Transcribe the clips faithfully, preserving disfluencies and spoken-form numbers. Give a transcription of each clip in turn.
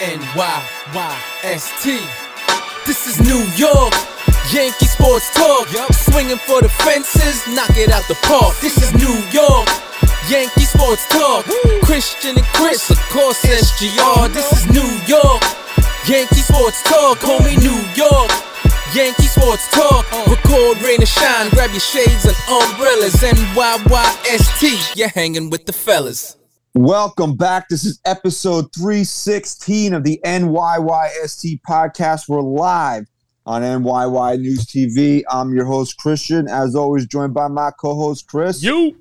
N Y Y S T. This is New York, Yankee Sports Talk. Yep. Swinging for the fences, knock it out the park. This is New York, Yankee Sports Talk. Woo. Christian and Chris, of course, S G R. This is New York, Yankee Sports Talk. Call me New York, Yankee Sports Talk. Uh. Record, rain, and shine. Grab your shades and umbrellas. N Y Y S T, you're hanging with the fellas. Welcome back. This is episode three sixteen of the N Y Y S T podcast. We're live on N Y Y News T V. I'm your host, Christian, as always, joined by my co-host, Chris. You.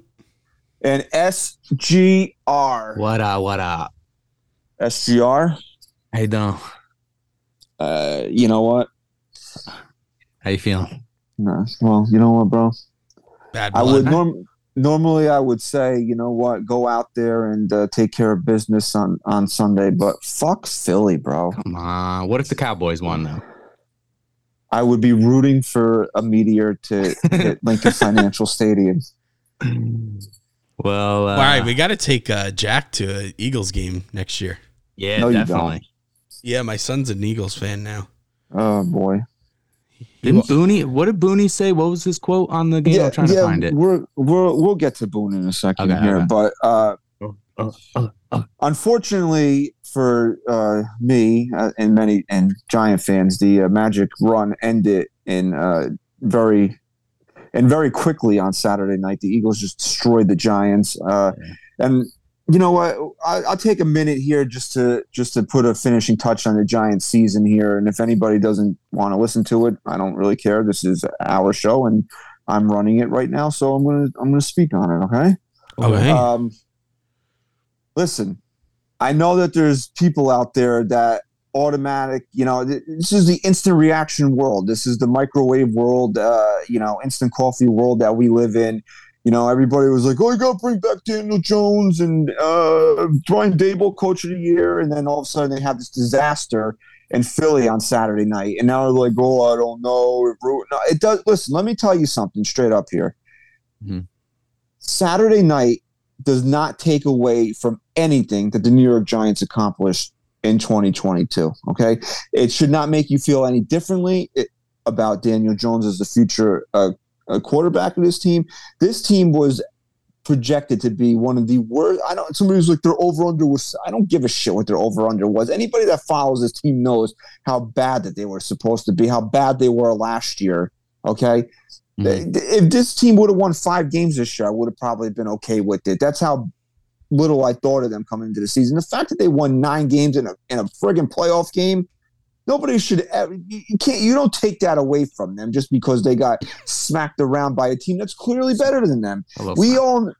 And S G R. What up, what up? S G R? How you doing? Uh, you know what? How you feeling? Nah, well, you know what, bro? Bad blood. I would normally... Normally, I would say, you know what, go out there and uh, take care of business on, on Sunday, but fuck Philly, bro. Come on. What if the Cowboys won, though? I would be rooting for a meteor to hit Lincoln Financial Stadium. Well, uh, all right, we got to take uh, Jack to an Eagles game next year. Yeah, no, definitely. You don't. Yeah, my son's an Eagles fan now. Oh, boy. Didn't Boone? What did Boone say? What was his quote on the game? Yeah, I'm trying yeah, to find it. We're, we're, we'll get to Boone in a second okay, here. Okay. But uh, oh, oh, oh, oh. unfortunately for uh, me uh, and many and Giant fans, the uh, Magic run ended in uh, very and very quickly on Saturday night. The Eagles just destroyed the Giants. Uh, yeah. And you know what? I, I'll take a minute here just to just to put a finishing touch on the Giants season here. And if anybody doesn't want to listen to it, I don't really care. This is our show, and I'm running it right now, so I'm gonna I'm gonna speak on it. Okay. Okay. Um, listen, I know that there's people out there that automatic. You know, this is the instant reaction world. This is the microwave world. Uh, you know, instant coffee world that we live in. You know, everybody was like, oh, you got to bring back Daniel Jones and uh, Brian Daboll, Coach of the Year. And then all of a sudden they have this disaster in Philly on Saturday night. And now they're like, oh, I don't know. No, it does. Listen, let me tell you something straight up here. Mm-hmm. Saturday night does not take away from anything that the New York Giants accomplished in twenty twenty-two. Okay. It should not make you feel any differently about Daniel Jones as the future uh a quarterback of this team. This team was projected to be one of the worst. I don't, somebody was like, their over under was, I don't give a shit what their over under was. Anybody that follows this team knows how bad that they were supposed to be, how bad they were last year. Okay. Mm-hmm. If this team would have won five games this year, I would have probably been okay with it. That's how little I thought of them coming into the season. The fact that they won nine games in a, in a friggin' playoff game, nobody should ever, you can't, you don't take that away from them just because they got smacked around by a team that's clearly better than them. We that. all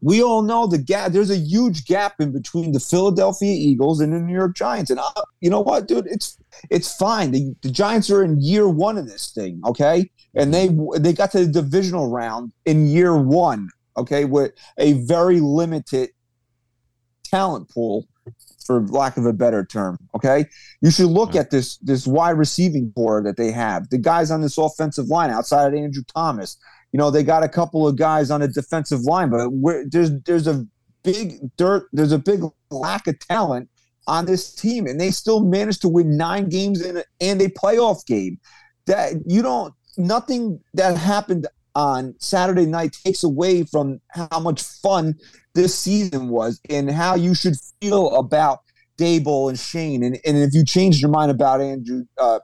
we all know the gap. There's a huge gap in between the Philadelphia Eagles and the New York Giants. And I, you know what, dude, it's it's fine. The, the Giants are in year one of this thing, okay? And they they got to the divisional round in year one, okay, with a very limited talent pool, for lack of a better term, okay? You should look yeah. at this this wide receiving core that they have. The guys on this offensive line outside of Andrew Thomas, you know, they got a couple of guys on the defensive line, but we're, there's there's a big dirt, there's a big lack of talent on this team, and they still managed to win nine games in a, and a playoff game. That you don't, nothing that happened on Saturday night takes away from how much fun this season was and how you should feel about Daboll and Shane. And, and if you changed your mind about Andrew uh,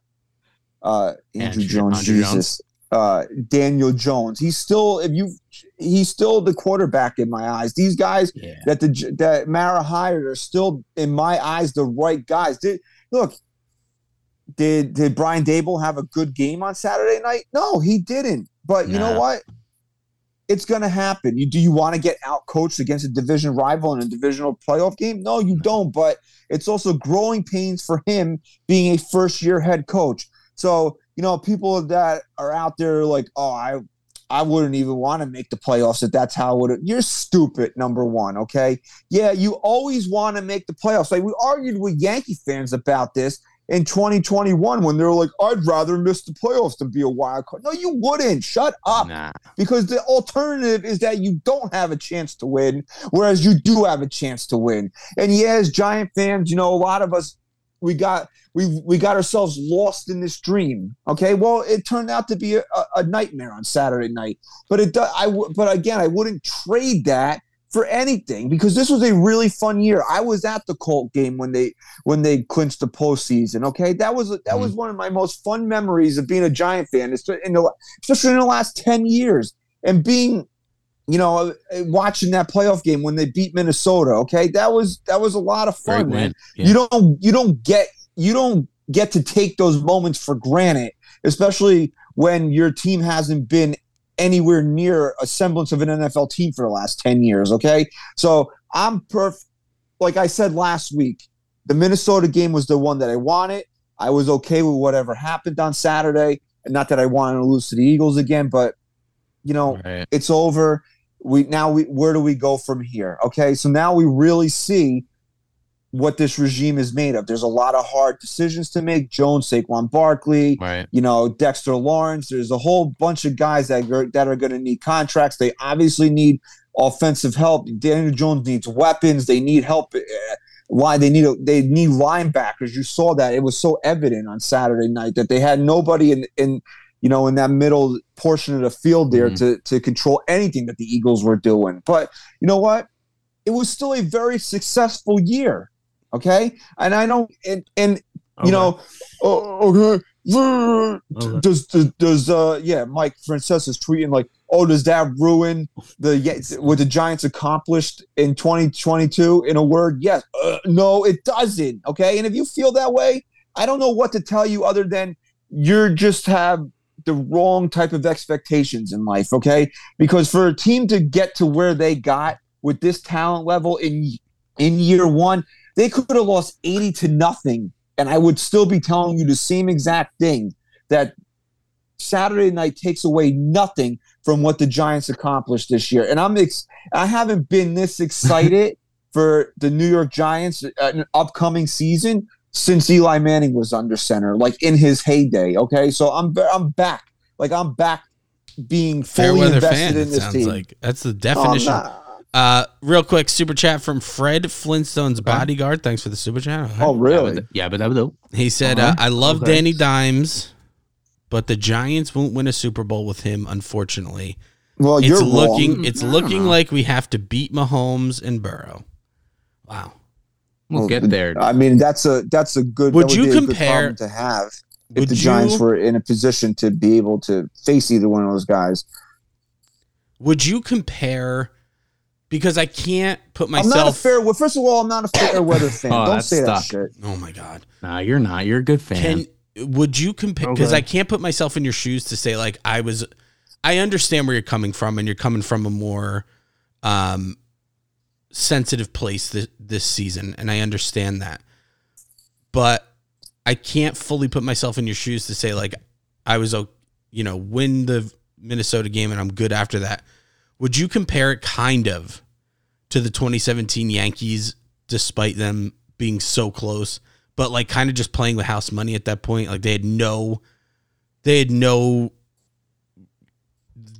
uh, Andrew, Andrew Jones, Andrew Jesus, Jones. Uh, Daniel Jones, he's still if you he's still the quarterback in my eyes. These guys yeah. that the that Mara hired are still in my eyes the right guys. Did, look, did did Brian Daboll have a good game on Saturday night? No, he didn't. But you nah. know what? It's going to happen. You, do you want to get out-coached against a division rival in a divisional playoff game? No, you don't. But it's also growing pains for him being a first-year head coach. So, you know, people that are out there like, oh, I I wouldn't even want to make the playoffs if that's how it would. You're stupid, number one, okay? Yeah, you always want to make the playoffs. Like, we argued with Yankee fans about this in twenty twenty-one when they were like, I'd rather miss the playoffs than be a wild card. No, you wouldn't. Shut up. Nah. Because the alternative is that you don't have a chance to win, whereas you do have a chance to win. And yeah, as Giant fans, you know, a lot of us we got we we got ourselves lost in this dream. Okay, well, it turned out to be a, a nightmare on Saturday night. But it does. I w- but again, I wouldn't trade that for anything, because this was a really fun year. I was at the Colt game when they when they clinched the postseason. Okay, that was that mm. was one of my most fun memories of being a Giant fan, in the, especially in the last ten years, and being, you know, watching that playoff game when they beat Minnesota. Okay, that was that was a lot of fun, man. Yeah. You don't you don't get you don't get to take those moments for granted, especially when your team hasn't been anywhere near a semblance of an N F L team for the last ten years. Okay, so I'm perfect. Like I said last week, the Minnesota game was the one that I wanted. I was okay with whatever happened on Saturday, and not that I wanted to lose to the Eagles again, but you know, right. It's over. We now we where do we go from here? Okay, so now we really see what this regime is made of. There's a lot of hard decisions to make. Jones, Saquon Barkley, right. you know, Dexter Lawrence. There's a whole bunch of guys that are, that are going to need contracts. They obviously need offensive help. Daniel Jones needs weapons. They need help. Why they need a, they need linebackers. You saw that. It was so evident on Saturday night that they had nobody in in. you know, in that middle portion of the field there mm-hmm. to, to control anything that the Eagles were doing. But you know what? It was still a very successful year, okay? And I don't – and, and okay. you know, oh, okay, okay. does, does – does, uh, yeah, Mike Francesa is tweeting like, oh, does that ruin the what the Giants accomplished in twenty twenty-two? In a word, yes. Uh, no, it doesn't, okay? And if you feel that way, I don't know what to tell you other than you're just have – the wrong type of expectations in life, okay? Because for a team to get to where they got with this talent level in in year one, they could have lost eighty to nothing, and I would still be telling you the same exact thing, that Saturday night takes away nothing from what the Giants accomplished this year. And I'm ex- I haven't been this excited for the New York Giants an upcoming season since Eli Manning was under center, like in his heyday, okay? So I'm I'm back. Like I'm back being fully invested fan, in this team. Like. That's the definition. Oh, uh, real quick, super chat from Fred Flintstone's okay. bodyguard. Thanks for the super chat. Oh, really? Would, yeah, but that would do. He said, uh-huh. uh, I love okay. Danny Dimes, but the Giants won't win a Super Bowl with him, unfortunately. Well, it's you're looking, wrong. It's I looking like we have to beat Mahomes and Burrow. Wow. We'll get there. I mean, that's a that's a good. Would you compare good problem to have if the Giants you, were in a position to be able to face either one of those guys? Would you compare? Because I can't put myself. I'm not a fair. Well, first of all, I'm not a fair weather fan. oh, Don't say stuck. that shit. Oh my god. Nah, you're not. You're a good fan. Can, would you compare? Because okay. I can't put myself in your shoes to say like I was. I understand where you're coming from, and you're coming from a more. Um, sensitive place this, this season, and I understand that, but I can't fully put myself in your shoes to say like I was, you know, win the Minnesota game and I'm good after that. Would you compare it kind of to the twenty seventeen Yankees, despite them being so close, but like kind of just playing with house money at that point? Like they had no, they had no,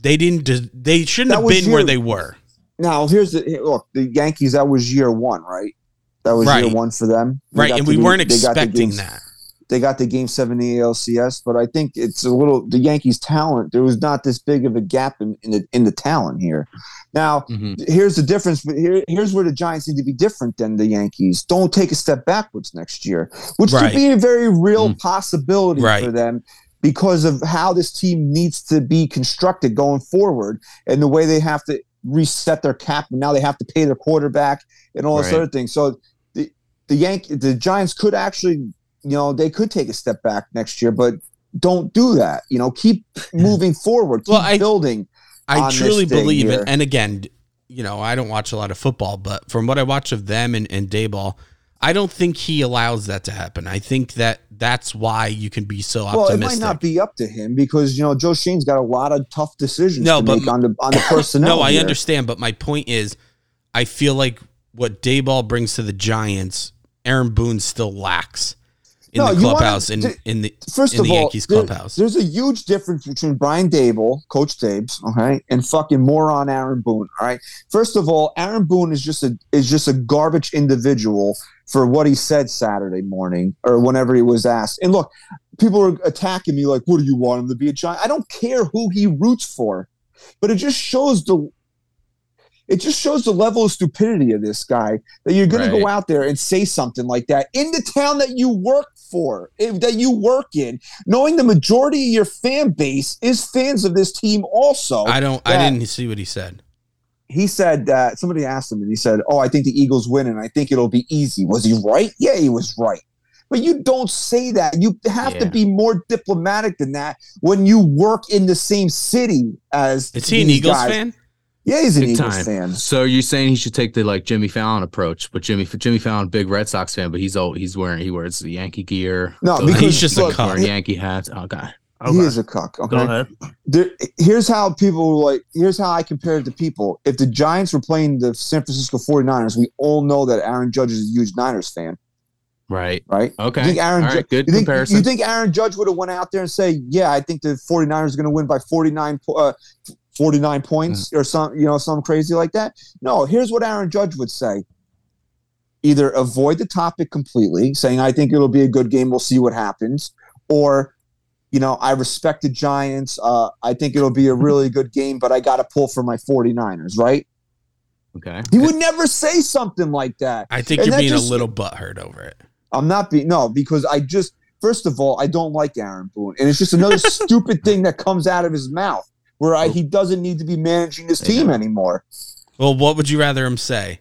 they didn't, they shouldn't have been where they were. Now, here's the look, the Yankees, that was year one, right? That was right. year one for them. They right, and we game, weren't expecting game, that. They got the game seven A L C S, but I think it's a little, the Yankees' talent, there was not this big of a gap in, in, the, in the talent here. Now, mm-hmm. here's the difference. Here, here's where the Giants need to be different than the Yankees. Don't take a step backwards next year, which right. could be a very real mm-hmm. possibility right. for them, because of how this team needs to be constructed going forward and the way they have to reset their cap, and now they have to pay their quarterback and all right. this other thing. So the the Yankees, the Giants could actually, you know, they could take a step back next year, but don't do that. You know, keep moving forward, keep well, I, building. I truly believe it. And again, you know, I don't watch a lot of football, but from what I watch of them and, and Daboll, I don't think he allows that to happen. I think that that's why you can be so optimistic. Well, it might not be up to him because, you know, Joe Shane's got a lot of tough decisions no, to but, make on the, on the personnel. No, here. I understand, but my point is I feel like what Daboll brings to the Giants, Aaron Boone still lacks. in no, the clubhouse and in, in the first in of the all, Yankees clubhouse. There, there's a huge difference between Brian Daboll, Coach Dabes, okay, and fucking moron Aaron Boone. All right. First of all, Aaron Boone is just a is just a garbage individual for what he said Saturday morning or whenever he was asked. And look, people are attacking me like, what do you want him to be, a Giant? I don't care who he roots for, but it just shows the It just shows the level of stupidity of this guy that you're going right. to go out there and say something like that in the town that you work for, that you work in, knowing the majority of your fan base is fans of this team also. I don't. I didn't see what he said. He said that somebody asked him and he said, oh, I think the Eagles win and I think it'll be easy. Was he right? Yeah, he was right. But you don't say that. You have yeah. to be more diplomatic than that when you work in the same city as Is he an Eagles guys. fan? Yeah, he's an Eagles fan. So you're saying he should take the like Jimmy Fallon approach, but Jimmy Jimmy Fallon, big Red Sox fan, but he's old, he's wearing he wears the Yankee gear. No, so he's just a cuck. He, Yankee hats. Oh god, okay. He is a cuck. Okay, go ahead. There, here's how people like. Here's how I compare it to people. If the Giants were playing the San Francisco forty-niners, we all know that Aaron Judge is a huge Niners fan. Right. Right. Okay. You think Aaron all right. Ju- Good you think, comparison. You think Aaron Judge would have went out there and say, "Yeah, I think the forty-niners are going to win by forty-nine uh, forty-nine points or some, you know, something crazy like that"? No, here's what Aaron Judge would say. Either avoid the topic completely, saying, I think it'll be a good game, we'll see what happens. Or, you know, I respect the Giants. Uh, I think it'll be a really good game, but I got to pull for my forty-niners, right? Okay. He would never say something like that. I think and you're being just, a little butthurt over it. I'm not being, no, because I just, first of all, I don't like Aaron Boone. And it's just another stupid thing that comes out of his mouth. Where I, he doesn't need to be managing his team anymore. Well, what would you rather him say?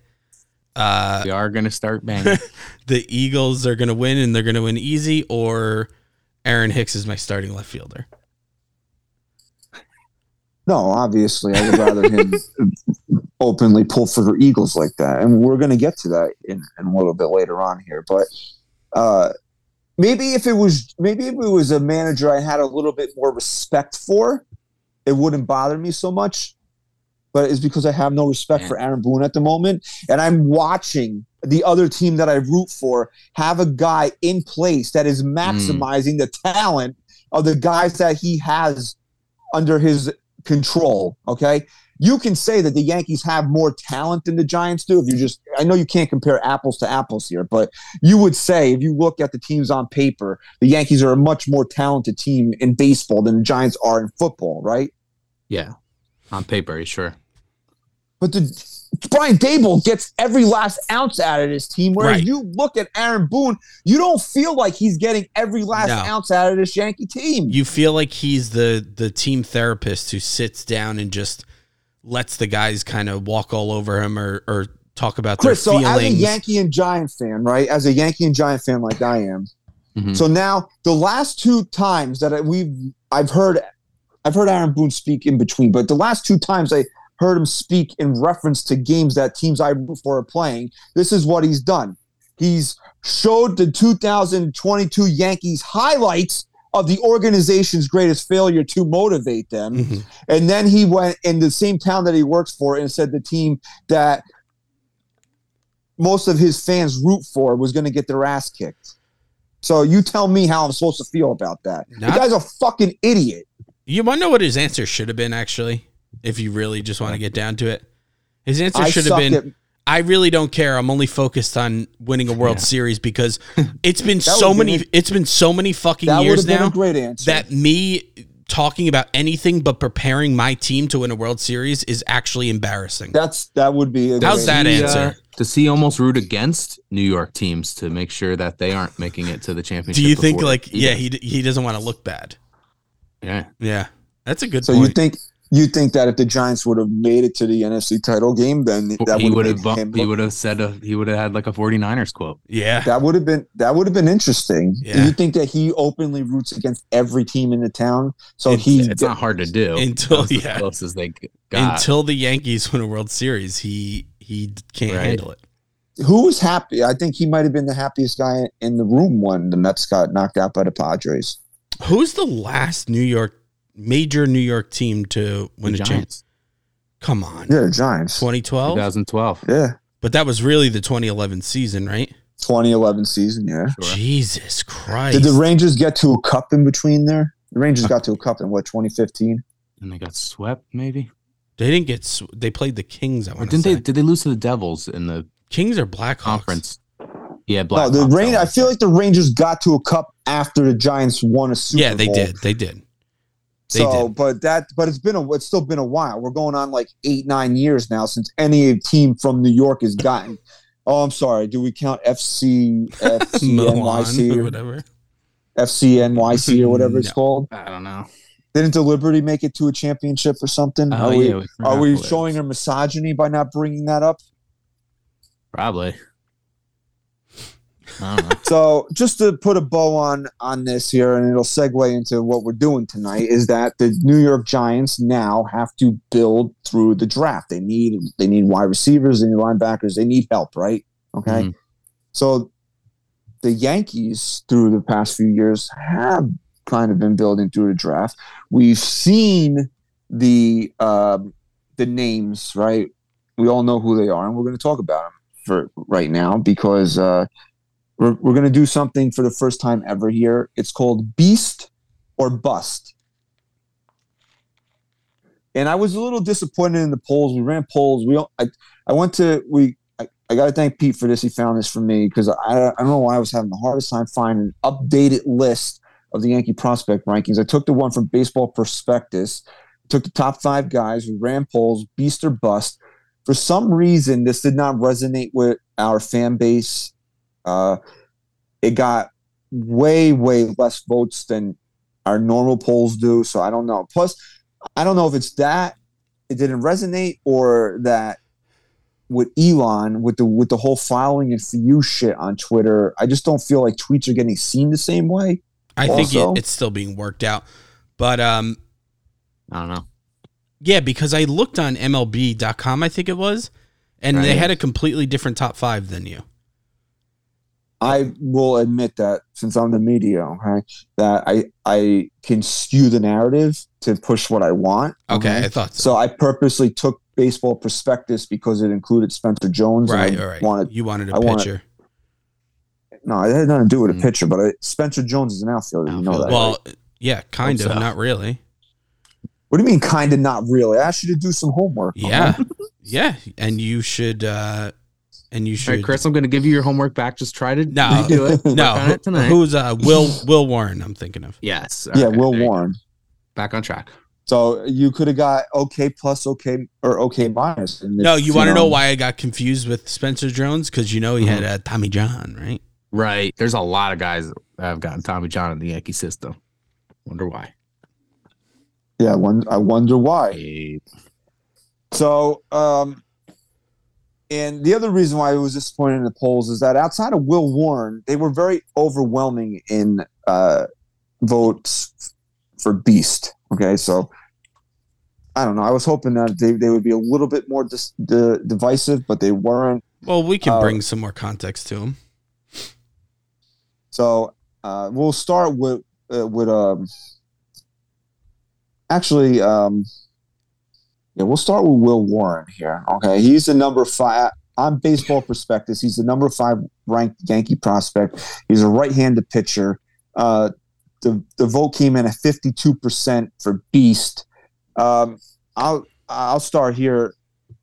Uh, we are going to start banging. The Eagles are going to win, and they're going to win easy, or Aaron Hicks is my starting left fielder? No, obviously, I would rather him openly pull for the Eagles like that. And we're going to get to that in, in a little bit later on here. But uh, maybe if it was maybe if it was a manager I had a little bit more respect for, it wouldn't bother me so much, but it's because I have no respect Man. for Aaron Boone at the moment. And I'm watching the other team that I root for have a guy in place that is maximizing mm. the talent of the guys that he has under his control. Okay. You can say that the Yankees have more talent than the Giants do. If you just, I know you can't compare apples to apples here, but you would say if you look at the teams on paper, the Yankees are a much more talented team in baseball than the Giants are in football, right? Yeah, on paper, sure. But the, Brian Daboll gets every last ounce out of this team. Whereas right. you look at Aaron Boone, you don't feel like he's getting every last no. ounce out of this Yankee team. You feel like he's the the team therapist who sits down and just lets the guys kind of walk all over him or, or talk about Chris, their feelings. So as a Yankee and Giant fan, right? As a Yankee and Giant fan like I am. Mm-hmm. So now the last two times that we've I've heard I've heard Aaron Boone speak in between, but the last two times I heard him speak in reference to games that teams I root for are playing, this is what he's done. He's showed the two thousand twenty-two Yankees highlights of the organization's greatest failure to motivate them. Mm-hmm. And then he went in the same town that he works for and said the team that most of his fans root for was going to get their ass kicked. So you tell me how I'm supposed to feel about that. Not, the guy's a fucking idiot. You want to know what his answer should have been, actually, if you really just want to get down to it? His answer should have been, at- I really don't care. I'm only focused on winning a World yeah. Series because it's been so many. Been, it's been so many fucking that years now. A great answer. That me talking about anything but preparing my team to win a World Series is actually embarrassing. That's that would be. A How's great that answer? He, uh, does he almost root against New York teams to make sure that they aren't making it to the championship? Do you think like either? yeah, he he doesn't want to look bad? Yeah, yeah, that's a good. So point. you think. You think that if the Giants would have made it to the N F C title game, then that he would have bumped, he would have said a, he would have had like a forty-niners quote. Yeah, that would have been that would have been interesting. Yeah. Do you think that he openly roots against every team in the town? So it's, he it's did, not hard to do until as yeah, close as they got. Until the Yankees win a World Series, he he can't right. handle it. Who was happy? I think he might have been the happiest guy in the room when the Mets got knocked out by the Padres. Who's the last New York? Major New York team to win the a Giants. Come on. Yeah, the Giants. twenty twelve? twenty twelve. Yeah. But that was really the twenty eleven season, right? twenty eleven season, yeah. Sure. Jesus Christ. Did the Rangers get to a cup in between there? The Rangers got to a cup in, what, twenty fifteen? And they got swept, maybe? They didn't get sw- – they played the Kings, I want to say. They, did they lose to the Devils in the – Kings or Blackhawks? Conference. Yeah, Blackhawks. No, the Rain- I feel like the Rangers got to a cup after the Giants won a Super Bowl. Yeah, they Bowl. did. They did. They so, did. but that, but it's been a, it's still been a while. We're going on like eight, nine years now since any team from New York has gotten. Oh, I'm sorry. Do we count F C, F C N Y C or whatever? F C N Y C or whatever no, it's called. I don't know. Didn't the Liberty make it to a championship or something? Oh, are we, yeah, we are we showing our misogyny by not bringing that up? Probably. I don't know. So just to put a bow on on this here, and it'll segue into what we're doing tonight, is that the New York Giants now have to build through the draft. They need they need wide receivers, they need linebackers, they need help, right? Okay. Mm-hmm. So the Yankees through the past few years have kind of been building through the draft. We've seen the uh, the names, right? We all know who they are, and we're going to talk about them for right now because uh, we're we're going to do something for the first time ever here. It's called Beast or Bust. And I was a little disappointed in the polls. We ran polls. We all, I I went to we I, I got to thank Pete for this. He found this for me because I I don't know why I was having the hardest time finding an updated list of the Yankee prospect rankings. I took the one from Baseball Prospectus. Took the top five guys. We ran polls. Beast or Bust. For some reason, this did not resonate with our fan base. Uh, it got way, way less votes than our normal polls do, so I don't know. Plus, I don't know if it's that it didn't resonate or that with Elon, with the with the whole following and for you shit on Twitter, I just don't feel like tweets are getting seen the same way. I also. think it, it's still being worked out. But um, I don't know. Yeah, because I looked on M L B dot com, I think it was, and right. They had a completely different top five than you. I will admit that since I'm the media, okay, that I I can skew the narrative to push what I want. Okay, okay? I thought so. So I purposely took Baseball Prospectus because it included Spencer Jones. Right, all right. Wanted, you wanted a I pitcher. Wanted, no, it had nothing to do with a mm. pitcher, but I, Spencer Jones is an outfielder. You know that, well, right? Yeah, kind What's of, that? Not really. What do you mean, kind of not really? I asked you to do some homework. Yeah, yeah, and you should, uh, and you should. All right, Chris, I'm going to give you your homework back. Just try to no, do it. No, on it tonight. Who's uh, Will Will Warren? I'm thinking of. Yes. Yeah, right, Will Warren. Back on track. So you could have got okay plus okay or okay minus. No, you, you want to know, know why I got confused with Spencer Jones? Because you know he mm-hmm. had uh, Tommy John, right? Right. There's a lot of guys that have gotten Tommy John in the Yankee system. Wonder why. Yeah, I wonder why. So, um, and the other reason why I was disappointed in the polls is that outside of Will Warren, they were very overwhelming in uh, votes for Beast. Okay, so I don't know. I was hoping that they, they would be a little bit more dis- de- divisive, but they weren't. Well, we can uh, bring some more context to them. So uh, we'll start with uh, with um. Actually, um, yeah, we'll start with Will Warren here. Okay, he's the number five on Baseball Prospectus. He's the number five ranked Yankee prospect. He's a right-handed pitcher. Uh, the the vote came in at fifty-two percent for Beast. Um, I'll I'll start here.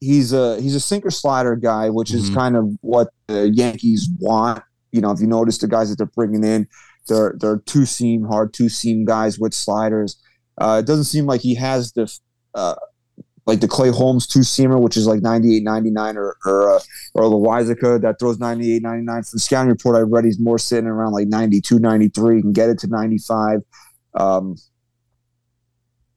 He's a he's a sinker slider guy, which mm-hmm. is kind of what the Yankees want. You know, if you notice the guys that they're bringing in, they're they're two seam hard two seam guys with sliders. Uh, it doesn't seem like he has the uh, like the Clay Holmes two-seamer, which is like ninety-eight ninety-nine, or or, uh, or the Lawiecka that throws ninety-eight ninety-nine. From the scouting report I read, he's more sitting around like ninety-two ninety-three. He can get it to ninety-five. Um,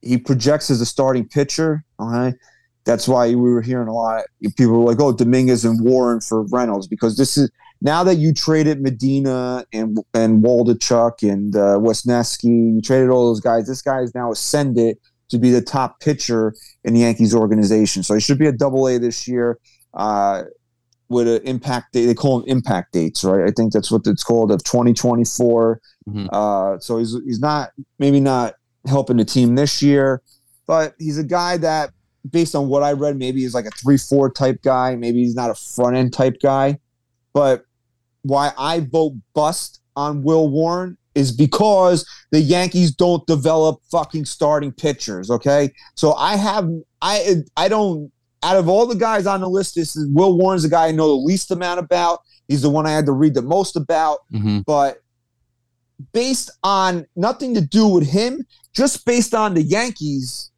he projects as a starting pitcher. Okay? That's why we were hearing a lot of people were like, oh, Domínguez and Warren for Reynolds, because this is now that you traded Medina and and Waldachuk and uh, Wesneski, you traded all those guys. This guy is now ascended to be the top pitcher in the Yankees organization. So he should be a double A this year uh, with an impact date. They call them impact dates, right? I think that's what it's called, of twenty twenty-four. Mm-hmm. Uh, so he's he's not maybe not helping the team this year, but he's a guy that, based on what I read, maybe he's like a three four type guy. Maybe he's not a front-end type guy. But why I vote bust on Will Warren is because the Yankees don't develop fucking starting pitchers, okay? So I have I I don't out of all the guys on the list, this is Will Warren's the guy I know the least amount about. He's the one I had to read the most about. Mm-hmm. But based on nothing to do with him, just based on the Yankees,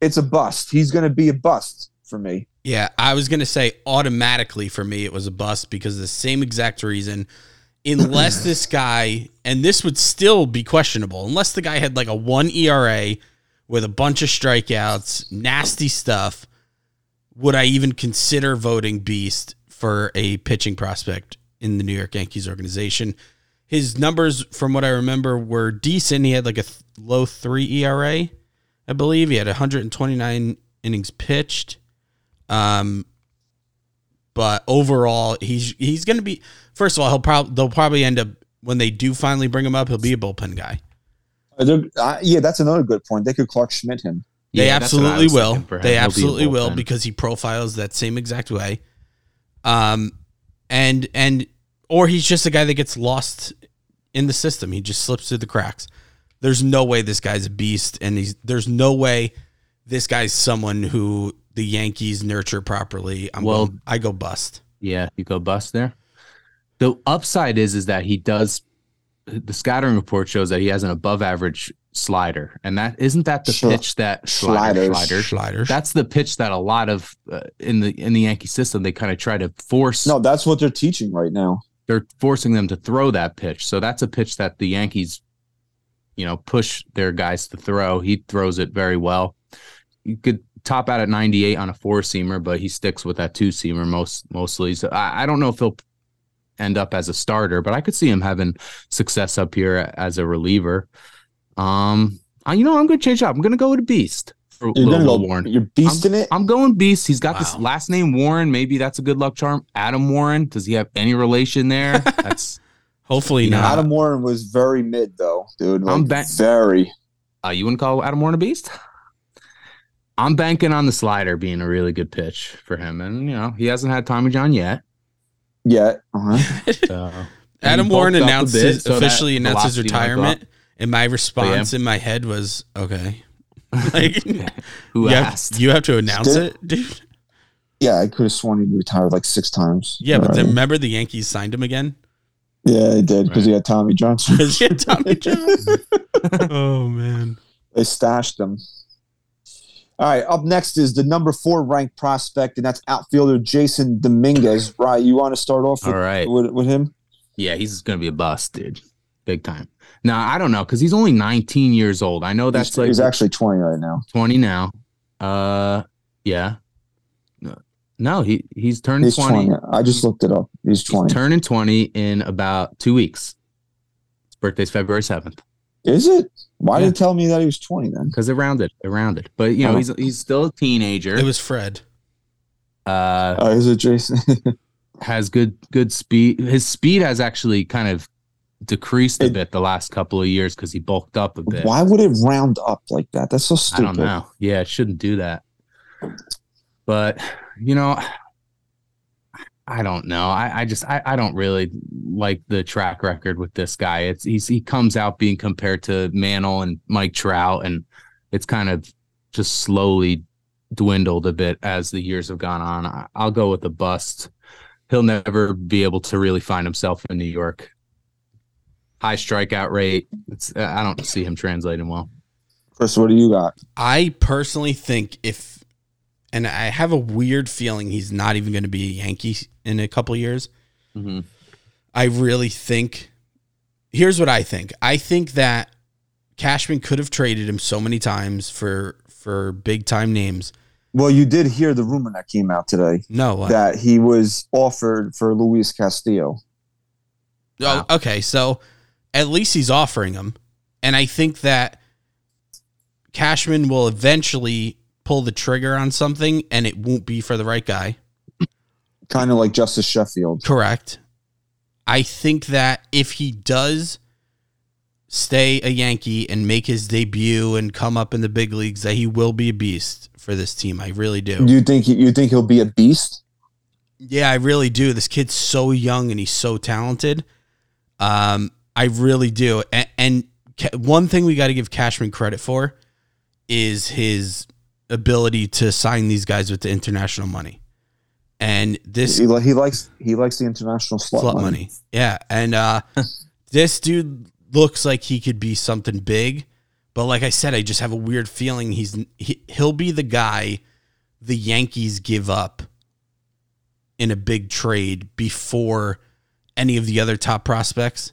it's a bust. He's going to be a bust for me. Yeah, I was going to say automatically for me it was a bust because of the same exact reason. Unless this guy, and this would still be questionable, unless the guy had like a one E R A with a bunch of strikeouts, nasty stuff, would I even consider voting beast for a pitching prospect in the New York Yankees organization? His numbers, from what I remember, were decent. He had like a th- low three E R A, I believe. He had one hundred twenty-nine innings pitched. Um, but overall, he's he's going to be. First of all, he'll probably they'll probably end up when they do finally bring him up. He'll be a bullpen guy. Uh, yeah, that's another good point. They could Clark Schmidt him. They yeah, absolutely will. Thinking, they absolutely will because he profiles that same exact way. Um, and and. Or he's just a guy that gets lost in the system. He just slips through the cracks. There's no way this guy's a beast, and he's, there's no way this guy's someone who the Yankees nurture properly. I'm well, going, I go bust. Yeah, you go bust there. The upside is is that he does. The scattering report shows that he has an above-average slider, and that isn't that the Sh- pitch that slider, slider, slider. That's the pitch that a lot of uh, in the in the Yankee system they kind of try to force. No, that's what they're teaching right now. They're forcing them to throw that pitch. So that's a pitch that the Yankees, you know, push their guys to throw. He throws it very well. You could top out at ninety-eight on a four-seamer, but he sticks with that two-seamer most mostly. So I, I don't know if he'll end up as a starter, but I could see him having success up here as a reliever. Um, I, you know, I'm going to change up. I'm going to go with a beast. You're going to go Warren. You're beasting I'm, it. I'm going beast. He's got wow. this last name Warren. Maybe that's a good luck charm. Adam Warren. Does he have any relation there? That's hopefully not. Know, Adam Warren was very mid though, dude. Like, I'm ba- very. Uh, you wouldn't call Adam Warren a beast? I'm banking on the slider being a really good pitch for him, and you know he hasn't had Tommy John yet. Yet. Uh-huh. So, Adam Warren announces so officially announces retirement, and my response yeah. in my head was okay. Like, who you asked? Have, you have to announce Still, it, dude. Yeah, I could have sworn he retired like six times. Yeah, but then remember the Yankees signed him again? Yeah, they did because right. he had Tommy John. Because he had Tommy John. Oh, man. They stashed him. All right, up next is the number four ranked prospect, and that's outfielder Jasson Domínguez. Right, you want to start off with, All right. with, with him? Yeah, he's going to be a bust, dude. Big time. No, I don't know because he's only nineteen years old. I know that's he's, like he's actually twenty right now. twenty now. Uh, yeah. No, he he's turning he's twenty. twenty. I just looked it up. He's twenty. He's turning twenty in about two weeks. His birthday's February seventh. Is it? Why yeah. did you tell me that he was twenty then? Because it rounded. It rounded. But you know, oh. he's he's still a teenager. It was Fred. Uh, oh, is it Jason? Has good good speed. His speed has actually kind of decreased a it, bit the last couple of years because he bulked up a bit. Why would it round up like that? That's so stupid. I don't know. Yeah, it shouldn't do that. But, you know, I don't know. I, I just, I, I don't really like the track record with this guy. It's he's, he comes out being compared to Mantle and Mike Trout, and it's kind of just slowly dwindled a bit as the years have gone on. I, I'll go with the bust. He'll never be able to really find himself in New York. High strikeout rate. It's, I don't see him translating well. Chris, what do you got? I personally think if, and I have a weird feeling he's not even going to be a Yankee in a couple of years. Mm-hmm. I really think, here's what I think. I think that Cashman could have traded him so many times for, for big time names. Well, you did hear the rumor that came out today. No. That he was offered for Luis Castillo. Oh, okay. So, at least he's offering them. And I think that Cashman will eventually pull the trigger on something and it won't be for the right guy. Kind of like Justice Sheffield. Correct. I think that if he does stay a Yankee and make his debut and come up in the big leagues, that he will be a beast for this team. I really do. You think, you think he'll be a beast? Yeah, I really do. This kid's so young and he's so talented. Um, I really do. And, and one thing we got to give Cashman credit for is his ability to sign these guys with the international money. And this he, he likes he likes the international slut, slut money. money. Yeah, and uh, this dude looks like he could be something big. But like I said, I just have a weird feeling he's he, he'll be the guy the Yankees give up in a big trade before any of the other top prospects.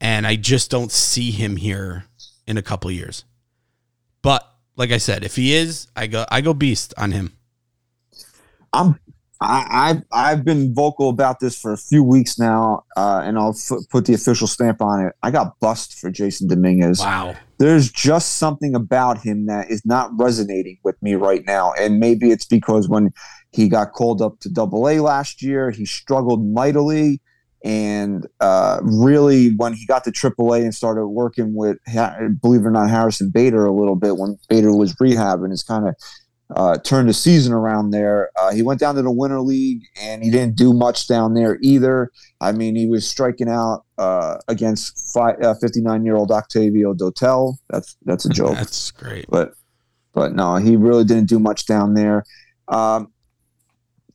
And I just don't see him here in a couple of years. But like I said, if he is, I go I go beast on him. I'm I, I've I've been vocal about this for a few weeks now, uh, and I'll f- put the official stamp on it. I got bust for Jasson Domínguez. Wow, there's just something about him that is not resonating with me right now, and maybe it's because when he got called up to Double A last year, he struggled mightily, and uh, really when he got to Triple A and started working with, believe it or not, Harrison Bader a little bit when Bader was rehabbing, it's kind of. Uh, turned the season around there. Uh, he went down to the Winter League, and he didn't do much down there either. I mean, he was striking out uh, against five, uh, fifty-nine-year-old Octavio Dotel. That's that's a joke. That's great. But but no, he really didn't do much down there. Um,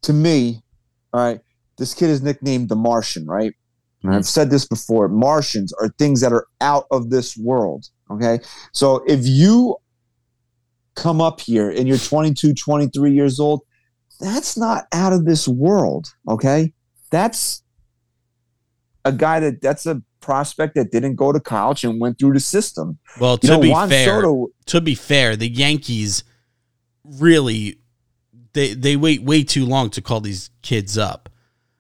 to me, all right, this kid is nicknamed the Martian, right? And I've said this before. Martians are things that are out of this world, okay? So if you come up here and you're twenty-two, twenty-three years old, that's not out of this world, okay? That's a guy that that's a prospect that didn't go to college and went through the system. Well, to you know, be Juan fair, Soto, to be fair, the Yankees really they they wait way too long to call these kids up.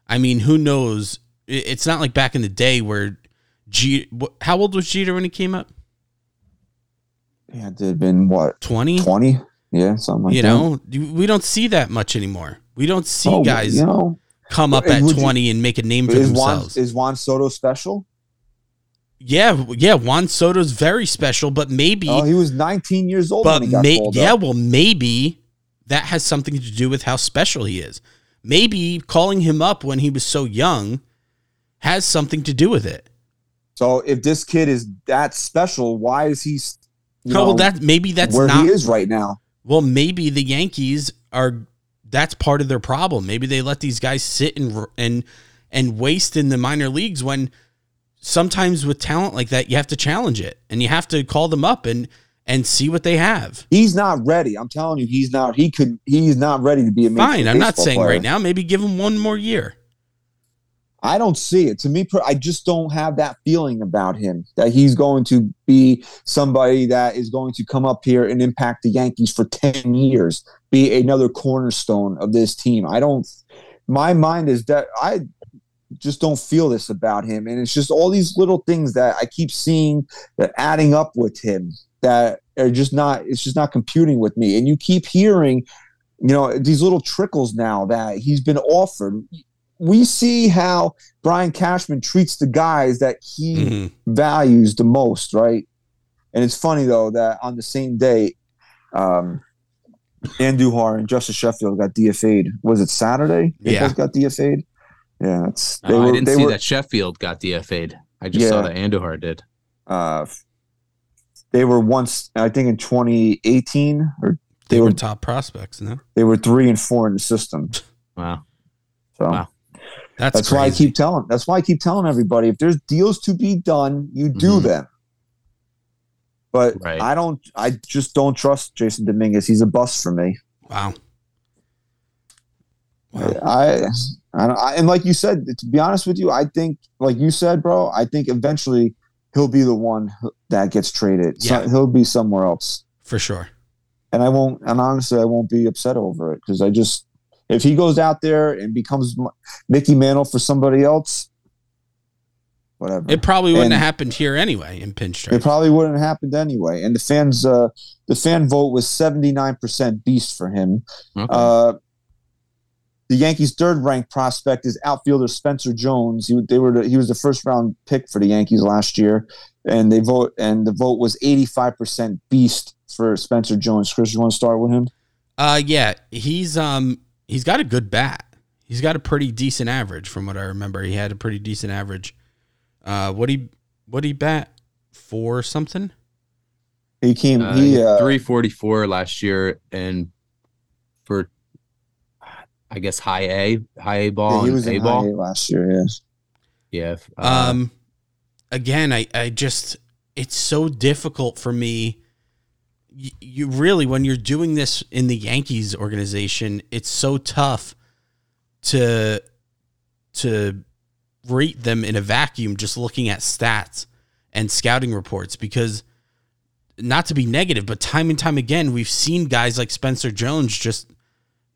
I mean, who knows? It's not like back in the day where G how old was Jeter when he came up? Yeah, it had been, what, twenty? twenty, yeah, something like you that. You know, we don't see that much anymore. We don't see oh, guys you know, come up at twenty you, and make a name for is themselves. Juan, is Juan Soto special? Yeah, yeah, Juan Soto's very special, but maybe... Oh, he was nineteen years old but when he got may, Yeah, up. well, maybe that has something to do with how special he is. Maybe calling him up when he was so young has something to do with it. So if this kid is that special, why is he... You no, know, well, that maybe that's where not, he is right now. Well, maybe the Yankees are. That's part of their problem. Maybe they let these guys sit and and and waste in the minor leagues. When sometimes with talent like that, you have to challenge it and you have to call them up and and see what they have. He's not ready. I'm telling you, he's not. He could. He's not ready to be a major fine. I'm not saying player. Right now. Maybe give him one more year. I don't see it. To me, I just don't have that feeling about him, that he's going to be somebody that is going to come up here and impact the Yankees for ten years, be another cornerstone of this team. I don't – my mind is that – I just don't feel this about him. And it's just all these little things that I keep seeing that adding up with him that are just not – it's just not computing with me. And you keep hearing, you know, these little trickles now that he's been offered – we see how Brian Cashman treats the guys that he mm-hmm. values the most, right? And it's funny, though, that on the same day, um, Andujar and Justice Sheffield got D F A'd. Was it Saturday? They yeah. both got D F A'd? Yeah. It's, they oh, were, I didn't they see were, that Sheffield got D F A'd. I just yeah, saw that Andujar did. Uh, they were once, I think in twenty eighteen. or They, they were, were top prospects, no? They were three and four in the system. Wow. So. Wow. That's, that's why I keep telling. That's why I keep telling everybody: if there's deals to be done, you do mm-hmm. them. But right. I don't. I just don't trust Jasson Domínguez. He's a bust for me. Wow. wow. I, I, I and like you said, to be honest with you, I think, like you said, bro, I think eventually he'll be the one that gets traded. Yeah. So he'll be somewhere else for sure. And I won't. And honestly, I won't be upset over it because I just. If he goes out there and becomes Mickey Mantle for somebody else, whatever. It probably wouldn't and have happened here anyway in pinstripe. It probably wouldn't have happened anyway. And the fans, uh, the fan vote was seventy-nine percent beast for him. Okay. Uh, the Yankees' third-ranked prospect is outfielder Spencer Jones. He they were the, he was the first-round pick for the Yankees last year, and they vote and the vote was eighty-five percent beast for Spencer Jones. Chris, you want to start with him? Uh, yeah, he's um. He's got a good bat. he's got a pretty decent average from what I remember. He had a pretty decent average. Uh, what he what he bat for something? He came uh, he uh, three forty-four last year, and for I guess high A, high A ball. Yeah, he was and in A ball high A last year. Yes. Yeah. Uh, um. Again, I, I just it's so difficult for me. You, you really, when you're doing this in the Yankees organization, it's so tough to to rate them in a vacuum, just looking at stats and scouting reports, because not to be negative, but time and time again, we've seen guys like Spencer Jones just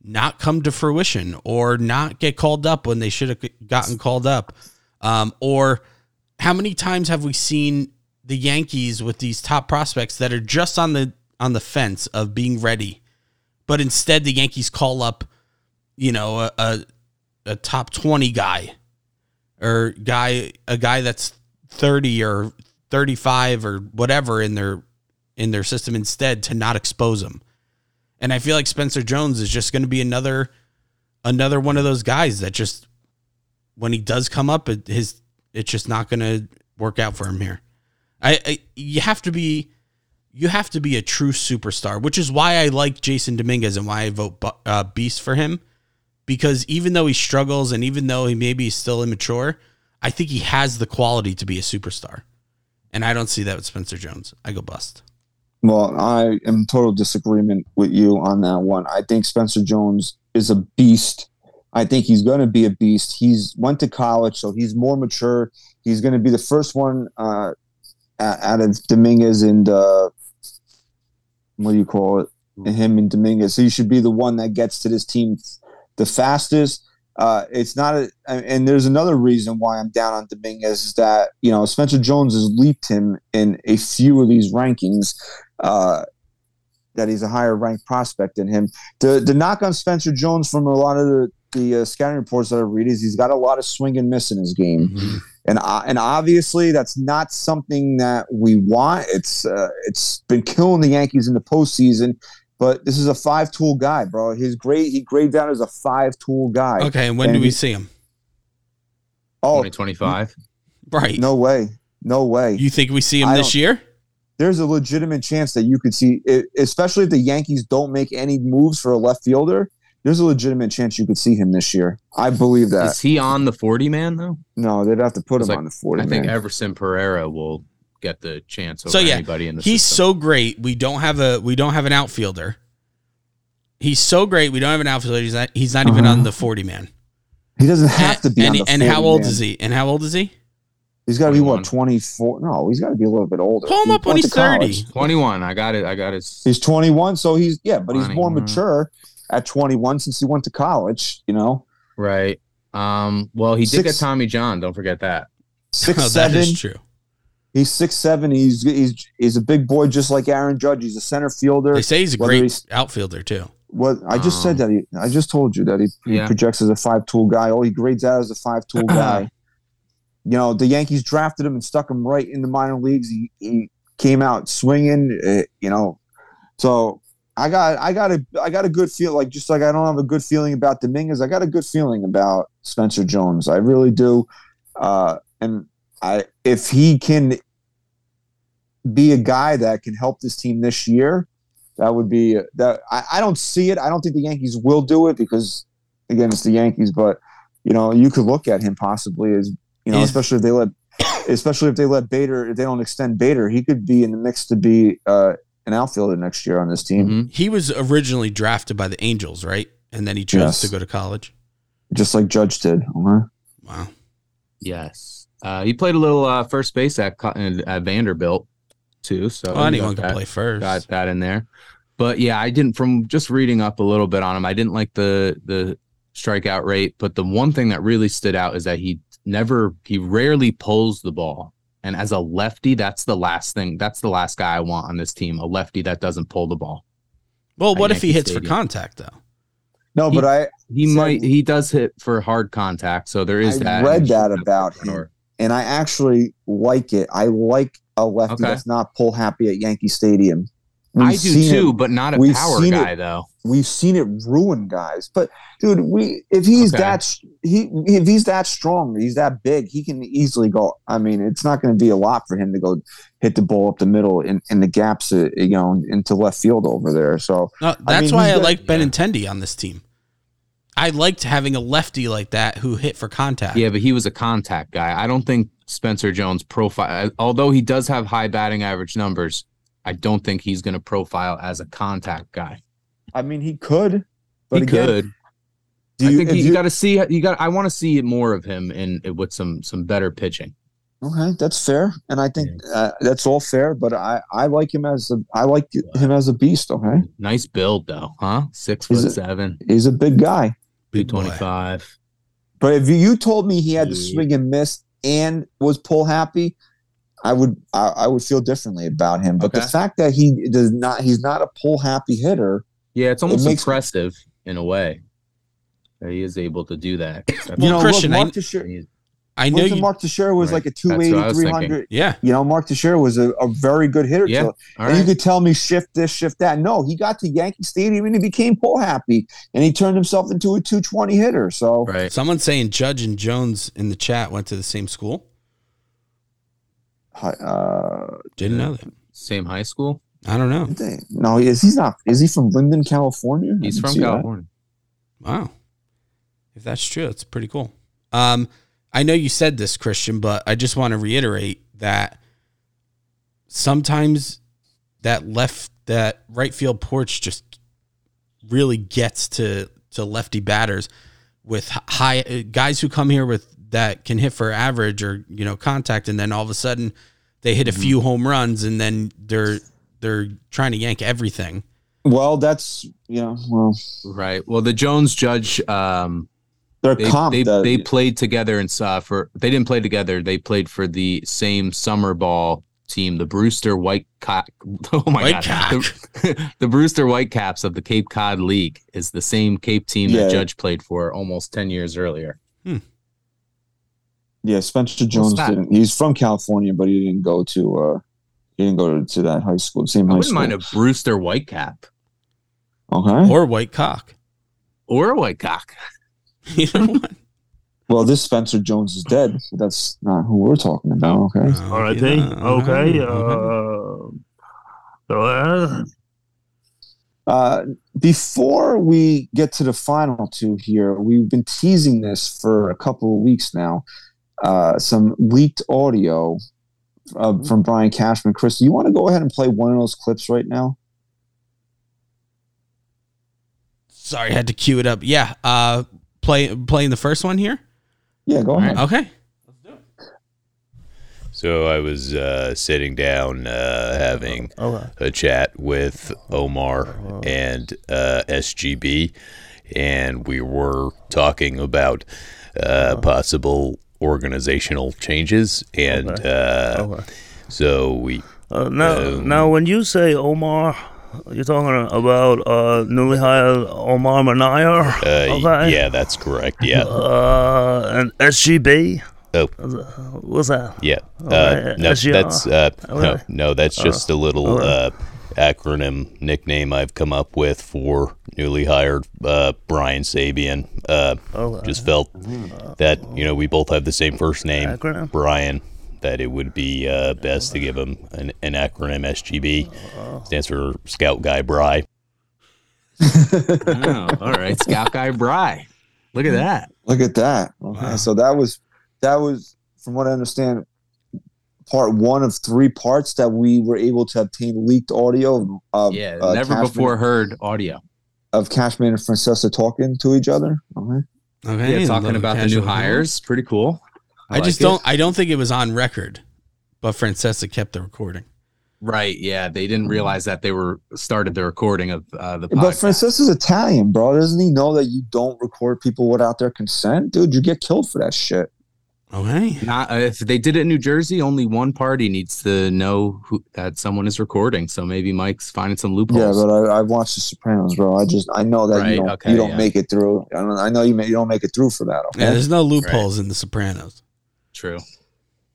not come to fruition or not get called up when they should have gotten called up. Um, or how many times have we seen the Yankees with these top prospects that are just on the on the fence of being ready, but instead the Yankees call up, you know, a a, a top twenty guy or guy, a guy that's thirty or thirty-five or whatever in their in their system instead to not expose them. And I feel like Spencer Jones is just going to be another another one of those guys that just, when he does come up, it, his it's just not going to work out for him here. I, I you have to be you have to be a true superstar, which is why I like Jasson Domínguez and why I vote uh, Beast for him, because even though he struggles and even though he maybe is still immature, I think he has the quality to be a superstar, and I don't see that with Spencer Jones. I go bust. Well, I am in total disagreement with you on that one. I think Spencer Jones is a beast. I think he's going to be a beast. He's went to college, so he's more mature. He's going to be the first one uh, out of Dominguez and uh, what do you call it? Him and Dominguez. So he should be the one that gets to this team the fastest. Uh, it's not, a, and there's another reason why I'm down on Dominguez is that, you know, Spencer Jones has leaped him in a few of these rankings, uh, that he's a higher ranked prospect than him. The, the knock on Spencer Jones from a lot of the, the uh, scouting reports that I read is he's got a lot of swing and miss in his game. Mm-hmm. And, uh, and obviously that's not something that we want. It's, uh, it's been killing the Yankees in the postseason. But this is a five-tool guy, bro. His grade, he graded out as a five-tool guy. Okay, and when and do we he, see him? Oh, twenty twenty-five. Right. No way. No way. You think we see him I this year? There's a legitimate chance that you could see, it, especially if the Yankees don't make any moves for a left fielder, there's a legitimate chance you could see him this year. I believe that. Is he on the forty-man, though? No, they'd have to put him like, on the forty-man. I think Everson Pereira will get the chance over so, yeah, anybody in the he's system. So great. We don't have a we don't have an outfielder. He's so great. We don't have an outfielder. He's not he's not uh-huh. even on the forty man. He doesn't have to be and, on the and forty. And how old man. is he? And how old is he? He's gotta twenty-one. Be what, twenty-four? No, he's gotta be a little bit older. Call him he up when he's thirty. Twenty-one. I got it. I got it. He's twenty-one, so he's yeah, but twenty-one. He's more mature at twenty-one since he went to college, you know. Right. Um, well he Six, did get Tommy John, don't forget that. Six oh, seven. That is true. He's six seven. He's he's he's a big boy, just like Aaron Judge. He's a center fielder. They say he's a Whether great he's, outfielder too. What I just um, said that he, I just told you that he, he yeah. projects as a five-tool guy. All he grades out as a five-tool guy. You know, the Yankees drafted him and stuck him right in the minor leagues. He he came out swinging. Uh, you know, so I got I got a I got a good feel like just like I don't have a good feeling about Dominguez. I got a good feeling about Spencer Jones. I really do, uh, and. I, if he can be a guy that can help this team this year, that would be that. I, I don't see it. I don't think the Yankees will do it because, again, it's the Yankees. But you know, you could look at him possibly as you know, yeah. especially if they let, especially if they let Bader, if they don't extend Bader, he could be in the mix to be uh, an outfielder next year on this team. Mm-hmm. He was originally drafted by the Angels, right? And then he chose yes. to go to college, just like Judge did. Omar. Wow. Yes. Uh, he played a little uh, first base at, at Vanderbilt, too. So well, anyone can play first. Got that in there, but yeah, I didn't. From just reading up a little bit on him, I didn't like the the strikeout rate. But the one thing that really stood out is that he never, he rarely pulls the ball. And as a lefty, that's the last thing. That's the last guy I want on this team. A lefty that doesn't pull the ball. Well, what if he hits for contact though? No, but I he might he does hit for hard contact. So there is that. I read that about him. And I actually like it. I like a lefty okay. that's not pull happy at Yankee Stadium. I do too, it, but not a power guy, it, though. We've seen it ruin guys. But dude, we if he's okay. that he if he's that strong, he's that big, he can easily go. I mean, it's not going to be a lot for him to go hit the ball up the middle in, in the gaps, you know, into left field over there. So no, that's I mean, why I got, like Benintendi yeah. on this team. I liked having a lefty like that who hit for contact. Yeah, but he was a contact guy. I don't think Spencer Jones profile, although he does have high batting average numbers, I don't think he's going to profile as a contact guy. I mean, he could. But he again, could. Do you, I think you, you got to see. You got. I want to see more of him in, in with some some better pitching. Okay, that's fair, and I think uh, that's all fair. But I, I like him as a I like him as a beast. Okay, nice build though, huh? Six he's foot a, seven. He's a big guy. Big two twenty-five. But if you told me he had to swing and miss and was pull happy, I would I, I would feel differently about him. But okay. the fact that he does not he's not a pull happy hitter. Yeah, it's almost it impressive me- in a way that he is able to do that. Well, you know, Christian, look, Mark I, Teixeira, I know you, Mark Teixeira was right. like a two eighty, three hundred. Yeah, you know, Mark Teixeira was a, a very good hitter. Yeah, to, and right. you could tell me shift this, shift that. No, he got to Yankee Stadium and he became pull happy, and he turned himself into a two twenty hitter. So, right. someone's saying Judge and Jones in the chat went to the same school. Uh, Didn't know that. Same high school. I don't know. No, is he's not? Is he from Linden, California? He's from California. That. Wow, if that's true, that's pretty cool. Um, I know you said this, Christian, but I just want to reiterate that sometimes that left, that right field porch just really gets to to lefty batters with high guys who come here with that can hit for average or you know contact, and then all of a sudden they hit a mm-hmm. few home runs, and then they're They're trying to yank everything. Well, that's yeah. Well, right. Well, the Jones Judge, um, they're they comp, they, they played together and uh, for they didn't play together. They played for the same summer ball team, the Brewster Whitecaps. Oh my White God, the, the Brewster Whitecaps of the Cape Cod League is the same Cape team yeah. that Judge played for almost ten years earlier. Hmm. Yeah, Spencer Jones didn't. He's from California, but he didn't go to. Uh, He didn't go to, to that high school. Same high I wouldn't school. Mind a Brewster Whitecap. Okay. Or Whitecock. Or Whitecock. Either one. Well, this Spencer Jones is dead. So that's not who we're talking about. Okay. All right. Okay. Uh, uh, before we get to the final two here, we've been teasing this for a couple of weeks now. Uh, some leaked audio. Uh, from Brian Cashman. Chris, do you want to go ahead and play one of those clips right now? Sorry, I had to cue it up. Yeah, uh, play playing the first one here? Yeah, go All ahead. Right. Okay. Let's do it. So I was uh, sitting down uh, having oh, okay. a chat with Omar oh. and uh, S G B, and we were talking about uh, oh. possible organizational changes, and okay. uh okay. so we uh, now um, now when you say Omar, you're talking about uh newly hired Omar Minaya, uh, okay? Yeah, that's correct. Yeah. uh and S G B, oh what's that? Yeah. Okay. uh no S G R. That's uh no, no that's just uh, a little okay. uh acronym nickname I've come up with for newly hired uh, Brian Sabean. Uh, oh, uh, just felt that you know we both have the same first name, acronym? Brian. That it would be uh, best to give him an, an acronym S G B. Stands for Scout Guy Bry. Oh, all right, Scout Guy Bry. Look at that. Look at that. Okay, wow. So that was that was from what I understand. Part one of three parts that we were able to obtain leaked audio of. Yeah, uh, never Cashman before heard audio of Cashman and Francesa talking to each other. Okay, okay, yeah, talking about the new hires. Pretty cool. I, I like just it. don't. I don't think it was on record, but Francesa kept the recording. Right. Yeah, they didn't realize that they were started the recording of uh, the podcast. But Francesa's Italian, bro. Doesn't he know that you don't record people without their consent, dude? You get killed for that shit. Okay. Not, uh, if they did it in New Jersey, only one party needs to know who, that someone is recording. So maybe Mike's finding some loopholes. Yeah, but I, I watched The Sopranos, bro. I just I know that right, you don't okay, you don't yeah. make it through. I, don't, I know you may, you don't make it through for that. Okay? Yeah, there's no loopholes right. in The Sopranos. True.